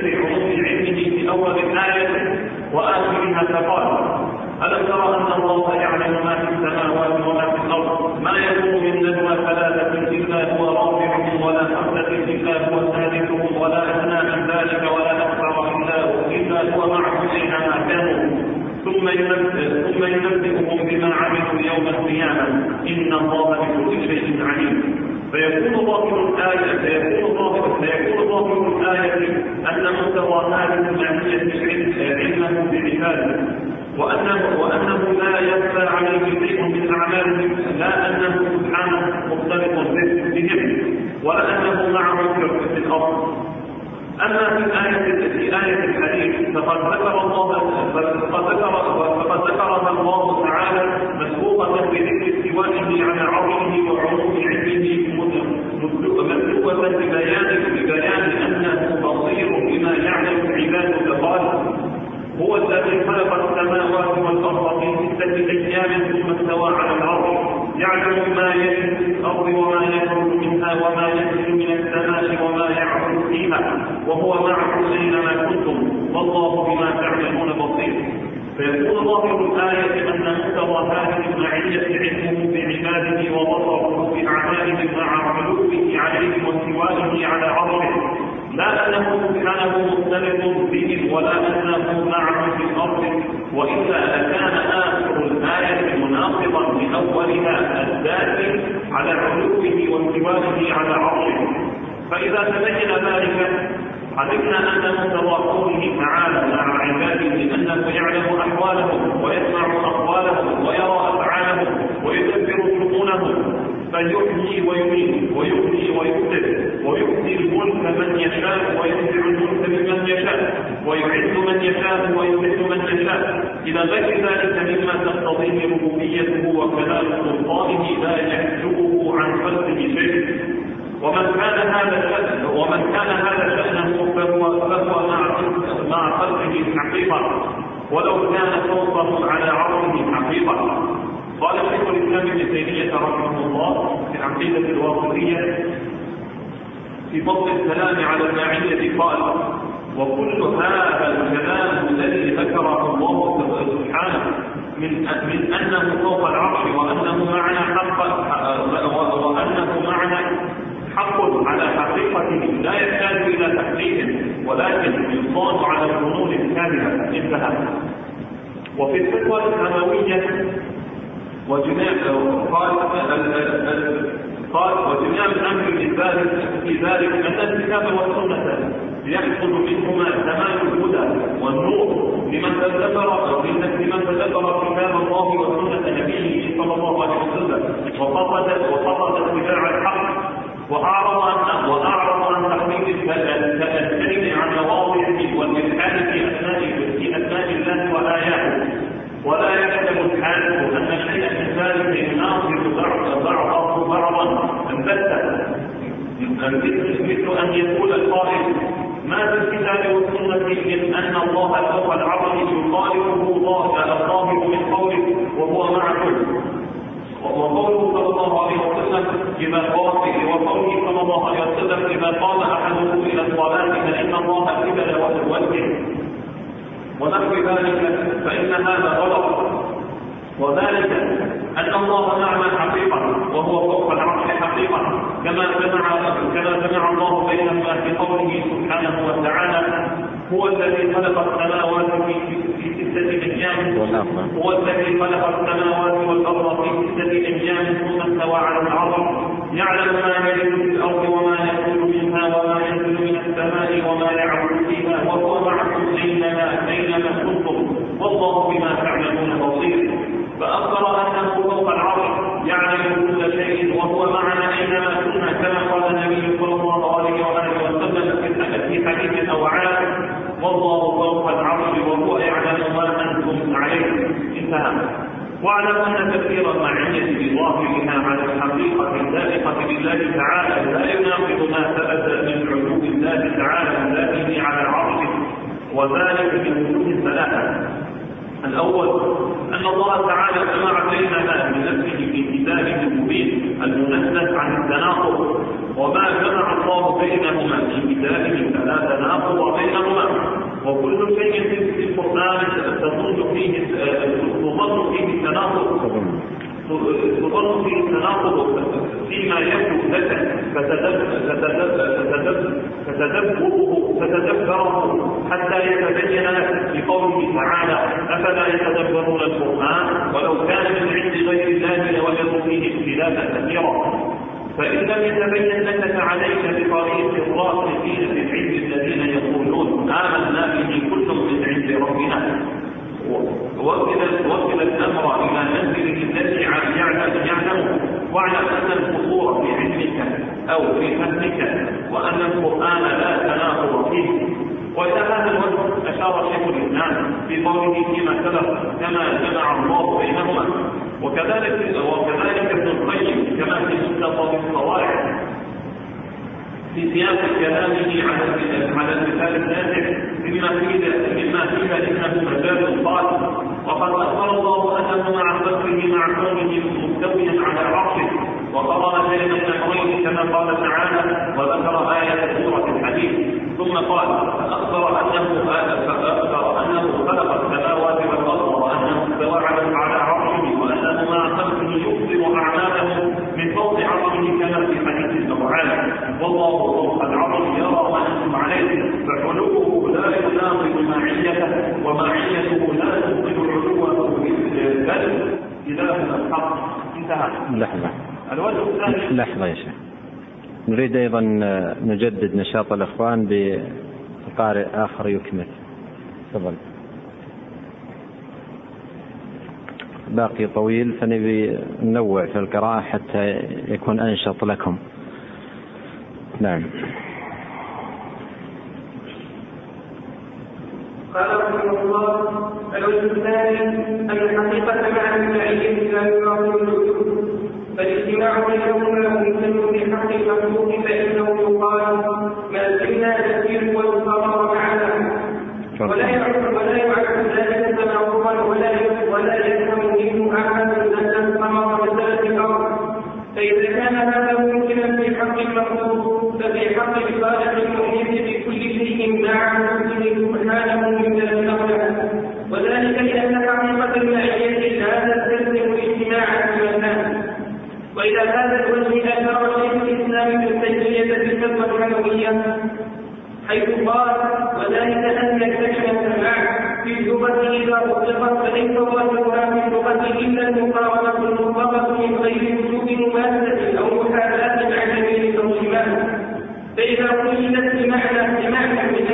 بين عموم علمه في اول الايه وآخرها، فقال: ألم تر أن الله يعلم ما في السماوات وما في الأرض، ما يكون من نجوى ثلاثة إلا هو رابعهم، ولا خمسة إلا هو ثالثهم، ولا أدنى من ذلك ولا أكثر إلا هو معهم أينما كانوا، ثم ينبئهم بما عملوا يوم القيامة، إن الله بكل شيء عليم. فيكون ظاهر الآية فيكون ظاهر فيكون ظاهر الآية أن مستوى هذه المعية علمه بعباده، وأنه وأنه لا يخفى عليه شيء من أعمالهم، لا أنه سبحانه مختلف بهم ولا أنه معه في الأرض. أما في آية في آية الحديث فقد ذكر الله فقد ذكر فقد ذكر الله تعالى مسبوقة بذكر استوائه على عرشه وعلو علمه مسبوقة ببيان ببيان أنه بصير بما يعلم عباده، فقال هو الذي خلق السماوات والأرض في ستة أيام ثم استوى على العرش، يعلم ما يلج في الأرض وما يخرج منها وما ينزل من السماء وما يعرج فيها، وهو معكم أينما كنتم، والله بما تعملون بصير. فيقول ظاهر الآية أن مستوى هذه المعية علمه بعباده وبصره بأعمالهم مع علومه عليه واستوائه على عرشه، لا أنه سبحانه مختلف به ولا أنه معه في الأرض، وإلا كان آخر الآية مناقضا لأولها الدال على علوه واستوائه على عرشه. فإذا تبين ذلك علمنا أن مستوى كونه تعالى مع عباده أنه يعلم أحوالهم ويسمع أقوالهم ويرى أفعالهم ويدبر شؤونهم، فيحيي ويميت ويحيي ويميت ويؤتي الملك من يشاء وينزع الملك ممن يشاء ويعز من يشاء ويذل من يشاء إلى غير ذلك مما تقتضيه ربوبيته وكمال سلطانه، لا يحجبه عن خلقه شيء. ومن كان هذا الشأن ومن كان هذا شأنه فهو فهو مع خلقه حقيقة، ولو كان فوقه على عرشه حقيقة. قال شيخ الإسلام ابن تيمية رحمه الله في العقيدة الواسطية في فضل السلام على المعية قال: وكل هذا الكلام الذي ذكره الله سبحانه من من أنه فوق العرش وأنه معنا حق وأنه معنا حق على حقيقته لا يحتاج إلى تحقيقه، ولكن يصان على الظنون الكاملة. انتهى. وفي الفتوى السماوية قال: وجميع الأمر في ذلك أن الكتاب والسنة يحصل منهما تمام الهدى والنور لمن تدبر لمن تدبر كتاب الله وسنة نبيه صلى الله عليه وسلم، وقصد اتباع الحق، وأعرض عن تحقيق الكلم عن مواضعه والإلحاد في أسماء الله وآياته. ولا يعلم الحال أن شيئا من ذلك يناقض بعضه بعضا بتا، مثل أن يقول القائل: ما في الكتاب والسنة من أن الله فوق العرش يخالفه الظاهر من قوله وهو مع كل، وقوله صلى الله عليه وسلم إذا قال وقوله صلى الله عليه وسلم إذا قال أحدكم إلى الصلاة فإن الله قبل وجهه ونحو ذلك، فإن هذا غلط، وذلك أن الله نعم حقيقة وهو فوق العرش حقيقة، كما سمع الله بينهما في قوله سبحانه وتعالى: هو الذي خلق السماوات في ستة أيام هو الذي خلق السماوات والأرض في ستة أيام ثم استوى على العرش، يعلم ما يلج في الأرض وما يخرج منها وما ينزل من السماء وما يعرج فيها، وهو معكم أينما أينما كنتم، والله بما تعملون بصير. فأخبر أنه فوق العرش يعلم كل شيء وهو معنا أينما كنا، كما قال النبي صلى الله عليه وسلم في حديث أو عام: والله فوق العرش وهو يعلم ما أنتم عليه. انتهى. واعلم أن تفسير المعية بظاهرها على الحقيقة اللائقة بالله تعالى لا يناقض ما ثبت من علو الله تعالى الذي على عرشه، وذلك من وجوه ثلاثة: الأول أن الله تعالى جمع بيننا من نفسه في كتابه المبين المنزه عن التناقض، وما جمع الله بينهما في كتابه فلا تناقض بينهما، وكل شيء في القرآن تظن فيه التناقض تظن فيه التناقض فيما يبدو لك فتدبره حتى يتبين لك، بقوله تعالى: أفلا يتدبرون القرآن ولو كان من عند غير الله لوجدوا فيه اختلافا كثيرا. فإن لم يتبين أنك عليك بطريق الراسخين في العلم الذين يقولون آمنا به كل من عند ربنا، وكل الأمر إلى منزله الذي يعلم يعلمه، واعلم أن القصور في علمك أو في فهمك، وأن القرآن لا تناقض فيه. وإلى هذا الوجه أشار شيخ الإسلام بقوله فيما سبق كما جمع الله بينهما، وكذلك وكذلك ابن القيم كما في مختصر الصواعق في سياق كلامه على المثال النافع مما قيل مما قيل انه مجال باطل، وقد اخبر الله انه مع قدره مع كونه مستويا على عرشه، وقرأ كلمة الامرين كما قال تعالى وذكر آية سورة الحديد، ثم قال فاخبر انه فاخبر انه خلق السماوات والارض وانه استوى على عرشه وانه مع خلقه يبصر اعمالهم من فوق عرشه كما في حديث القرآن، والله فوق العرش يرى ما انتم عليه، فحلوه لا يناقض معيته ومعيته لا تبطل علوه، بل اله الحق. انتهى. لحظه لحظه يا شيخ، نريد ايضا نجدد نشاط الاخوان بقارئ اخر يكمل. تفضل، باقي طويل فنبي ننوع في القراءه حتى يكون انشط لكم. نعم. قال رحمه الله: الوجه الثاني ان الحقيقه مع البعيد لا يراعي الوجود، فالاجتماع بينهما ممكن بحق المخلوق، فانه يقال ما زلنا نسير والمقرر معنا، ولا يعرف ذلك تناقضا ولا يفهم منه احد ان الثمر مساله الارض، فاذا كان هذا ممكنا في حق المخلوق ففي حق الخالق المحيط بكل شيء مع نفسه سبحانه من الاغلب، وذلك لان حقيقه المعيه لا تستلزم الاجتماع فيما كان. وإلى هذا الوجه أشار شيخ الإسلام ابن تيمية بالفتوى الحموية حيث قال: وذلك أن كلمة معا في اللغة إذا أطلقت فليس ظاهرها في اللغة إلا المقارنة المطلقة من غير وجود مماثلة أو محاكاة عن سبيل الترجمان، فإذا قيلت بمعنى من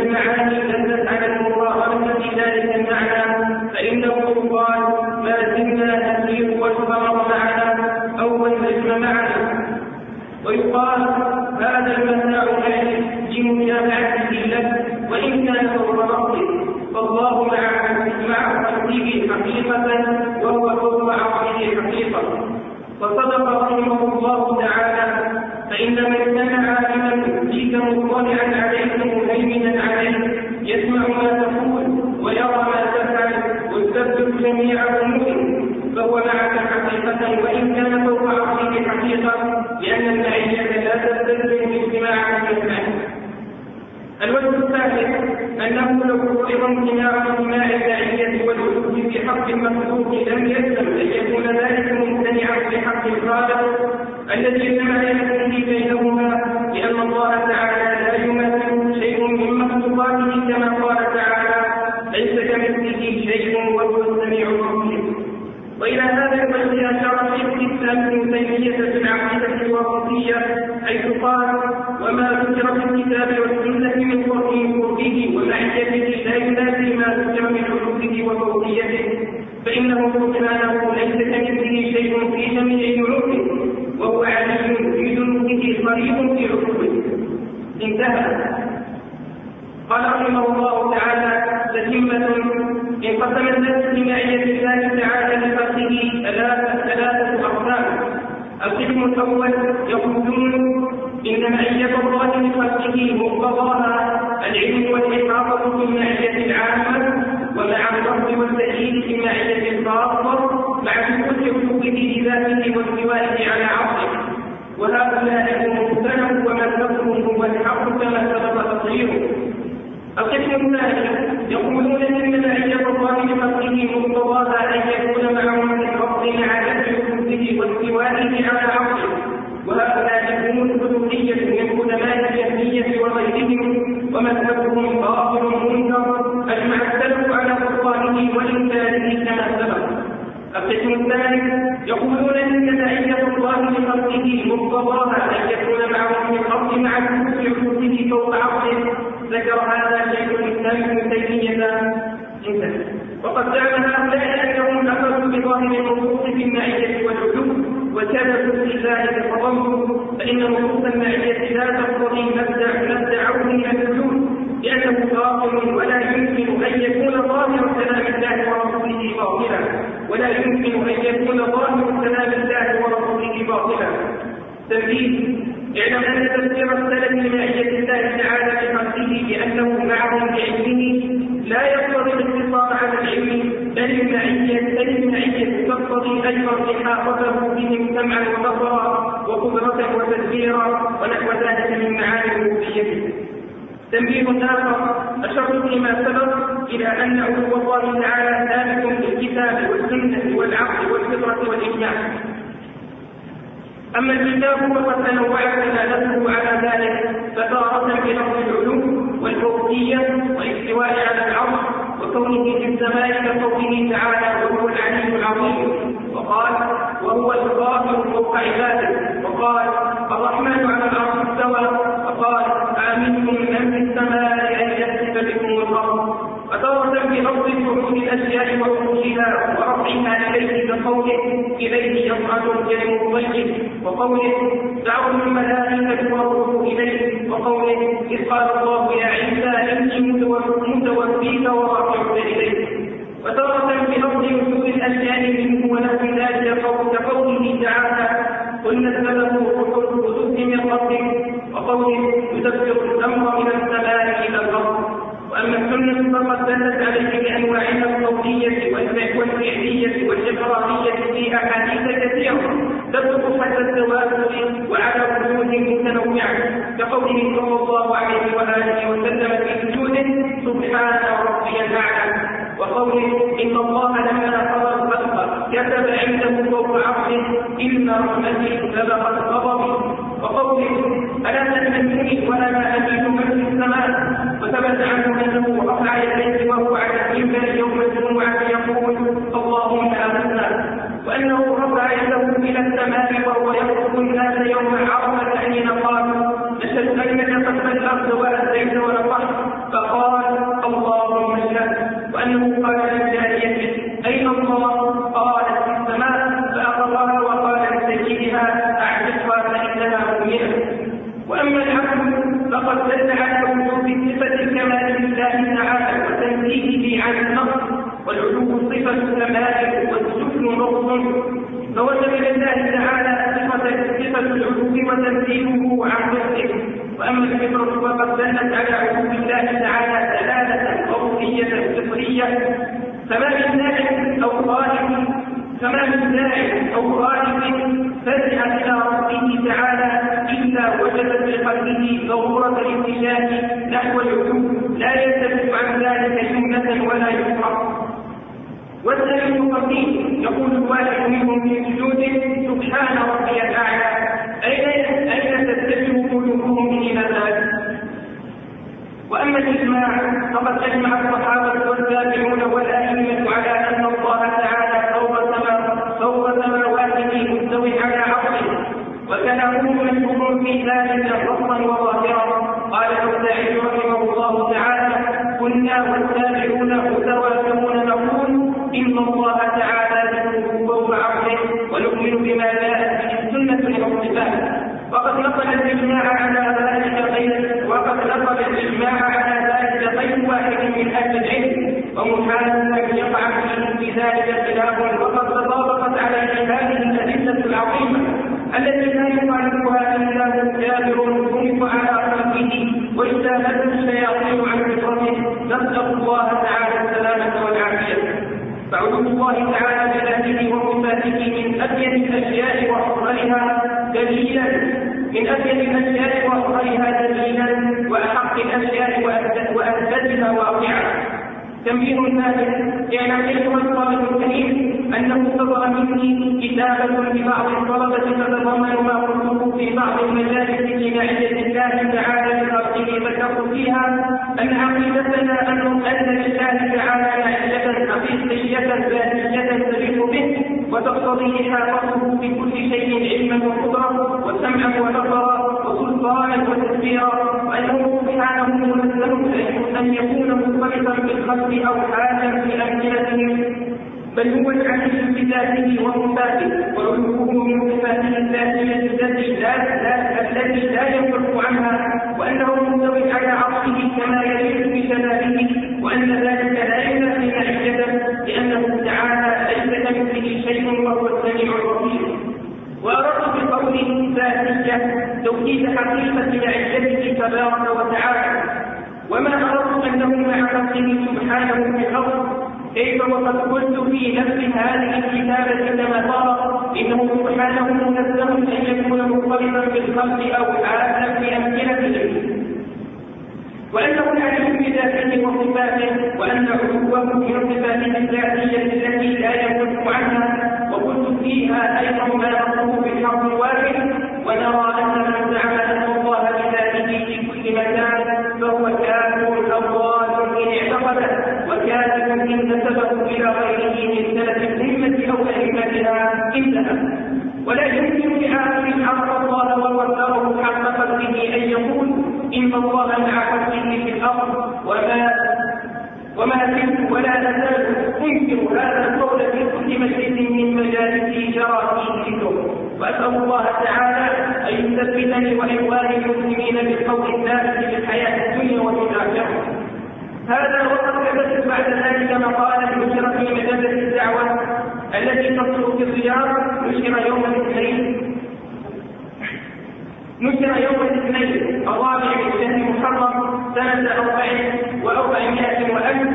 المعاني دلت على المقارنة في ذلك المعنى فإنه يقال ما زلنا نسير والثمر معنا أو النجم معنا، ويقال هذا المتاع مالك بمتابعته لك وإن كان فوق رأسه، فالله مع خلقه حقيقة وهو فوق عرشه حقيقة. وصدق رحمه الله تعالى: فإن من سمع عالما فيك مطلعا عليك مهيمنا عليك يسمع ما تقول ويرى ما تفعل ويثبت جميع أمورك، فهو معك حقيقة وإن كان فوق عرشك حقيقة، لأن المعية لا تستلزم اجتماعا بالمعنى. الوجه الثالث أنه لو فرض امتناع اجتماع المعية والوجود في حق المخلوق لم يلزم أن يكون ذلك ممتنعا في حق الخالق الذي جمع يكون بينهما، لأن الله تعالى لا يمثل شيء من مخلوقاته كما قال تعالى: ليس كمثله شيء وهو السميع البصير. وإلى هذا الوجه أشار شيخ الإسلام ابن تيمية في العقيدة الوسطية حيث قال: وما ذكر في الكتاب والسنة من قرن قربه ومعيته لا ينافي ما ذكر من عروضه وفوقيته، فإنه سبحانه ليس كمثله شيء في جميع علومه، وهو عليم في ذنوبه قريب في عقوبه. انتهى. قال رحمه الله تعالى: تتمة انقسم الناس بمعية الله تعالى لخلقه ثلاثة أقسام: القسم الأول يقولون إن معية الله لخلقه مقتضاها العلم والإحاطة بالمعية العامة، ومع الرفض والتأييد في المعية الخاصة مع كل حقوقه لذاته واستوائه على عرشه، وهؤلاء هم المقتنع ومذهبهم هو الحق كما سبق تقريره. القسم الثاني يقولون ان معيه الله لخلقه مقتضاها ان يكون معهم الفضل مع نفي وجوده واستوائه على عرشه، وهؤلاء هم الخلقيه من علماء الجهميه وغيرهم، ومذهبهم باطل منكر اجمع السلف على بطلانه وانكاره كما سبق. القسم الثالث يقولون ان معيه الله لخلقه مقتضاها ومع كسوف حقوقه فوق عرشه ذكر هذا شيخ الاسلام ابن تيمية جدا. وقد زعم هؤلاء انهم اخذوا بظاهر النصوص في المعيه والعلو وكذبوا في ذلك فظنوا فان نصوص المعيه لا تقتضي ما ادعوه من الوجود لانه باطل ولا يمكن ان يكون ظاهر كلام الله ورسوله باطلا ولا يمكن ان يكون ظاهر كلام الله ورسوله باطلا. تنبيه: اعلم ان تفسير السلف لمعيه الله تعالى بحقه لانه معهم بعلمه لا يقتضي الاقتصار على العلم، بل المعيه تقتضي ايضا احاطته بهم سمعا وبصرا وقدره وتدبيرا ونحو ذلك من معاني ربوبيته. تنبيه آخر أشرت فيما سبق إلى أن علو الله تعالى ثابت في الكتاب والسنة والعقل والفطرة والإجماع. أما الكتاب فقد تنوعت دلالته على ذلك فتارة بلفظ العلو والفوقية والاستواء على العرش وكونه في السماء كقوله تعالى وهو العلي العظيم، وقال وهو القاهر فوق عباده، وقال الرحمن على العرش استوى، وقال آمنتم من في السماء أن يخسف بكم الأرض. فتارة بلفظ صعود الأشياء وخروجها ورفعها إليه بقوله إليه يصعد الكلم الطيب، وقوله دعوا الملائكة والروح إليه، وقوله إذ قال الله يا عيسى إني متوفيك ورافعك إليه. فتارة بلفظ وجود الأشياء منه ونحو ذلك كقوله تعالى قل السبب الرسل وجود من ربك، وقوله يدبر الامر من السماء الى الارض. واما السنه فقد دلت عليه بانواعها الصوتيه والفعليه والجبرانيه في احاديث كثيره تدخل حتى التواتر وعلى وجوه متنوعه كقوله صلى الله عليه واله وسلم في سجوده سبحان ربي الاعلى، وقوله ان الله لما خلق الخلق كتب عنده فوق عرشه ان رحمتي سبقت غضبي، وقوله ألا تأمنني ولا ما أملك من في السماء. وثبت عنه أنه رفع يديه وهو على المنبر يوم الجمعة يقول اللهم آمنا، وأنه رفع يده إلى السماء وهو يقول الناس يوم عرفة حين قال نشهد أنك قد بلغت وأتيت ونصحت فقال اللهم اشهد، وأنه قال لجاريته أين الله؟ قالت في السماء، فأقرها وقال لسيدها أعتقها فإنها مؤمنة. وأما العقل فقد دل على وجود صفة الكمال لله تعالى وتنزيهه عن النقص، والعلو صفة السماء والسفل نقص، فوجب لله تعالى صفة العلو وتنزيهه عن نقصه. وأما الفطرة فقد دلت على علو الله تعالى دلالة قوية فطرية فما من داعٍ أو خالق فما من داعٍ أو خالق فزع إلى ربه تعالى إلا وجدت بقلبه ضرورة الاتجاه نحو العلو لا يلتفت عن ذلك جملة ولا يفرق. والدليل قديم يقول الواحد منهم في سجوده سبحان ربي الأعلى، أين تتجه قلوبهم إلى ذلك؟ وأما الإجماع فقد أجمع الصحابة والتابعون والأئمة على أن الله تعالى فوق سماواته مستوٍ على عرشه، وكلامهم مشهور في ذلك رفضا وظاهرا. قال الغزالي رحمه الله تعالى كنا والتابعون متوافقون نقول إن الله تعالى له فوق عرشه ونؤمن بما جاءت به السنة من الصفات. وقد نقل الإجماع على ذلك غير وقد نقل الإجماع على ذلك غير واحد من أهل العلم، ومحال أن يقع في ذلك خلاف، وقد تطابقت على عباده الأدلة العظيمة التي لا يخالفها إلا هو جابر خلق على خلقه واجتالته الشياطين عن فطرته. نسأل الله تعالى السلامة والعافية. فعلو الله تعالى بذاته وصفاته من أبين الأشياء وأفضلها دليلا من أبين الأشياء وأفضلها دليلا وأحق الأشياء وأثبتها واقعا. تنبيه ثالث: اعلم أيها الطالب الكريم أنه صدر مني كتابة لبعض الطلبة تتضمن ما قلته في بعض المجالس لمعية الله تعالى بخلقه. ذكرت فيها أن عقيدتنا أن لله تعالى معية حقيقية ذاتية تليق به وتقتضي إحاطته بكل شيء علما وقدرة وسمعا ونظرا وسلطة الله وتكبيرا، وأنه سبحانه منزه أن يكون مختلطا بالخلق أو حاجا في أمثلتهم، بل هو العليم بذاته وصفاته، وعلوه من صفاته الذاتية التي لا ينفك عنها، وأنه مستوي على عرشه كما يليق بجلاله، وأن ذلك لا ينافي معيته، لأنه تعالى ليس كمثله شيء وهو السميع البصير. وأردت بقوله ذاتية توكيد حقيقة معيته تبارك وتعالى، وما أردت أنه مع خلقه سبحانه في الأرض، كيف وقد قلت في نفس هذه الكتابة كما سبق إنه سبحانه منزه أن يكون مختلطا بالخلق أو عادا في أمثلته، وأنه العليم بذاته وصفاته، وأن علوه من صفاته الذاتية التي لا ينفك عنها. وقلت فيها أيضا ما نقوله بالحق الواحد، ونرى أن من زعم أن الله بذاته في كل مكان فهو كافر أو ضال إن اعتقده، وكافر إن نسبه إلى غيره من سلف الأئمة أو أئمتها إلا، ولا يمكن لعالم حق الله وقدره حق قدره أن يقول إن الله مع حقه في الأرض وما وما زلت ولا نزال أنكر هذا القول في كل مجلس من مجالس جرائمهم. وأسأل الله تعالى أن يثبتني وإخواني المسلمين بالقول الثابت في الحياة الدنيا وفي الآخرة. هذا وقد ثبت بعد ذلك مقالا نشر في مجلة الدعوة التي تصل في الرياض، نشر يوم الاثنين نشر يوم الاثنين الرابع من شهر محرم سنة أربعين وأربعمائة وألف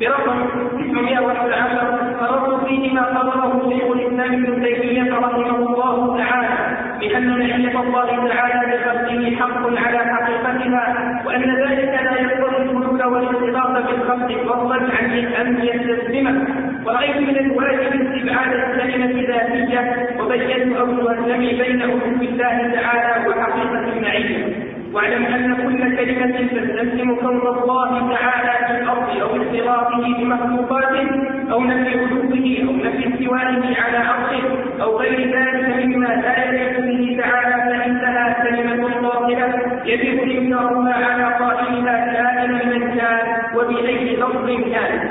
برقم تسعمائة وأحد عشر، فرد فيه ما قرره شيخ الإسلام ابن تيمية رحمه الله تعالى من أن معية الله تعالى بخلقه حق على حقيقتها، وأن ذلك لا يقتضي الخلود والاختلاط بالخلق فضلا عن أن يستلزمه. ورأيت من الواجب استبعاد الكلمة ذاتية، وبينت أول الجمع بين علو الله تعالى وحقيقة المعية. واعلم أن كل كلمة تستلزم كون الله تعالى في الأرض أو اختلاطه بمخلوقاته أو نفي علوه أو نفي استوائه على عرشه أو غير ذلك مما لا يليق به تعالى، فإنها كلمة باطلة يجب إنكارها على قائلها كائنا من كان وبأي لفظ كان.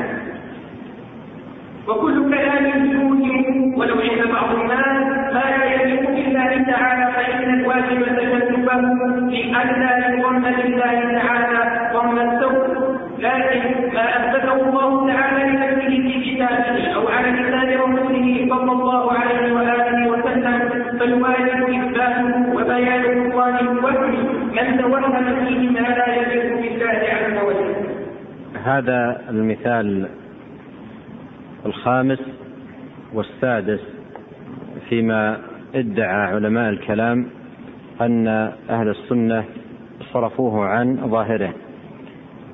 وكل كلام يوهم ولو عند بعض الناس ما لا يليق بالله تعالى، فإن الواجب تجنبه لئلا يظن لله تعالى ظن السوء، لكن ما أثبته الله تعالى لنفسه في كتابه أو على لسان رسوله صلى الله عليه وآله وسلم فالواجب إثباته وبيان بطلان الوهم من توهم فيه ما لا يليق بالله عز وجل. هذا المثال الخامس والسادس فيما ادعى علماء الكلام أن أهل السنة صرفوه عن ظاهره،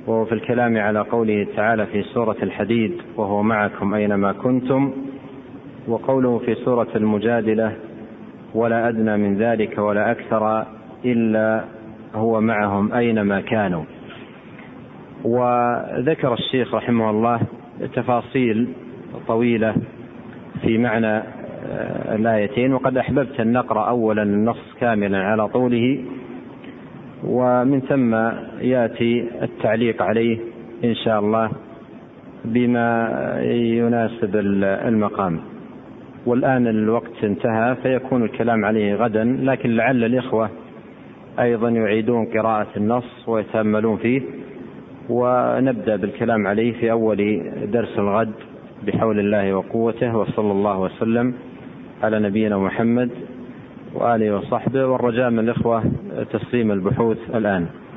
وهو في الكلام على قوله تعالى في سورة الحديد وهو معكم أينما كنتم، وقوله في سورة المجادلة ولا أدنى من ذلك ولا أكثر إلا هو معهم أينما كانوا. وذكر الشيخ رحمه الله تفاصيل طويلة في معنى الآيتين، وقد أحببت أن نقرأ أولا النص كاملا على طوله، ومن ثم يأتي التعليق عليه إن شاء الله بما يناسب المقام. والآن الوقت انتهى، فيكون الكلام عليه غدا، لكن لعل الإخوة أيضا يعيدون قراءة النص ويتأملون فيه، ونبدأ بالكلام عليه في أول درس الغد بحول الله وقوته. وصلى الله وسلم على نبينا محمد وآله وصحبه، والرجاء من الإخوة تسليم البحوث الآن.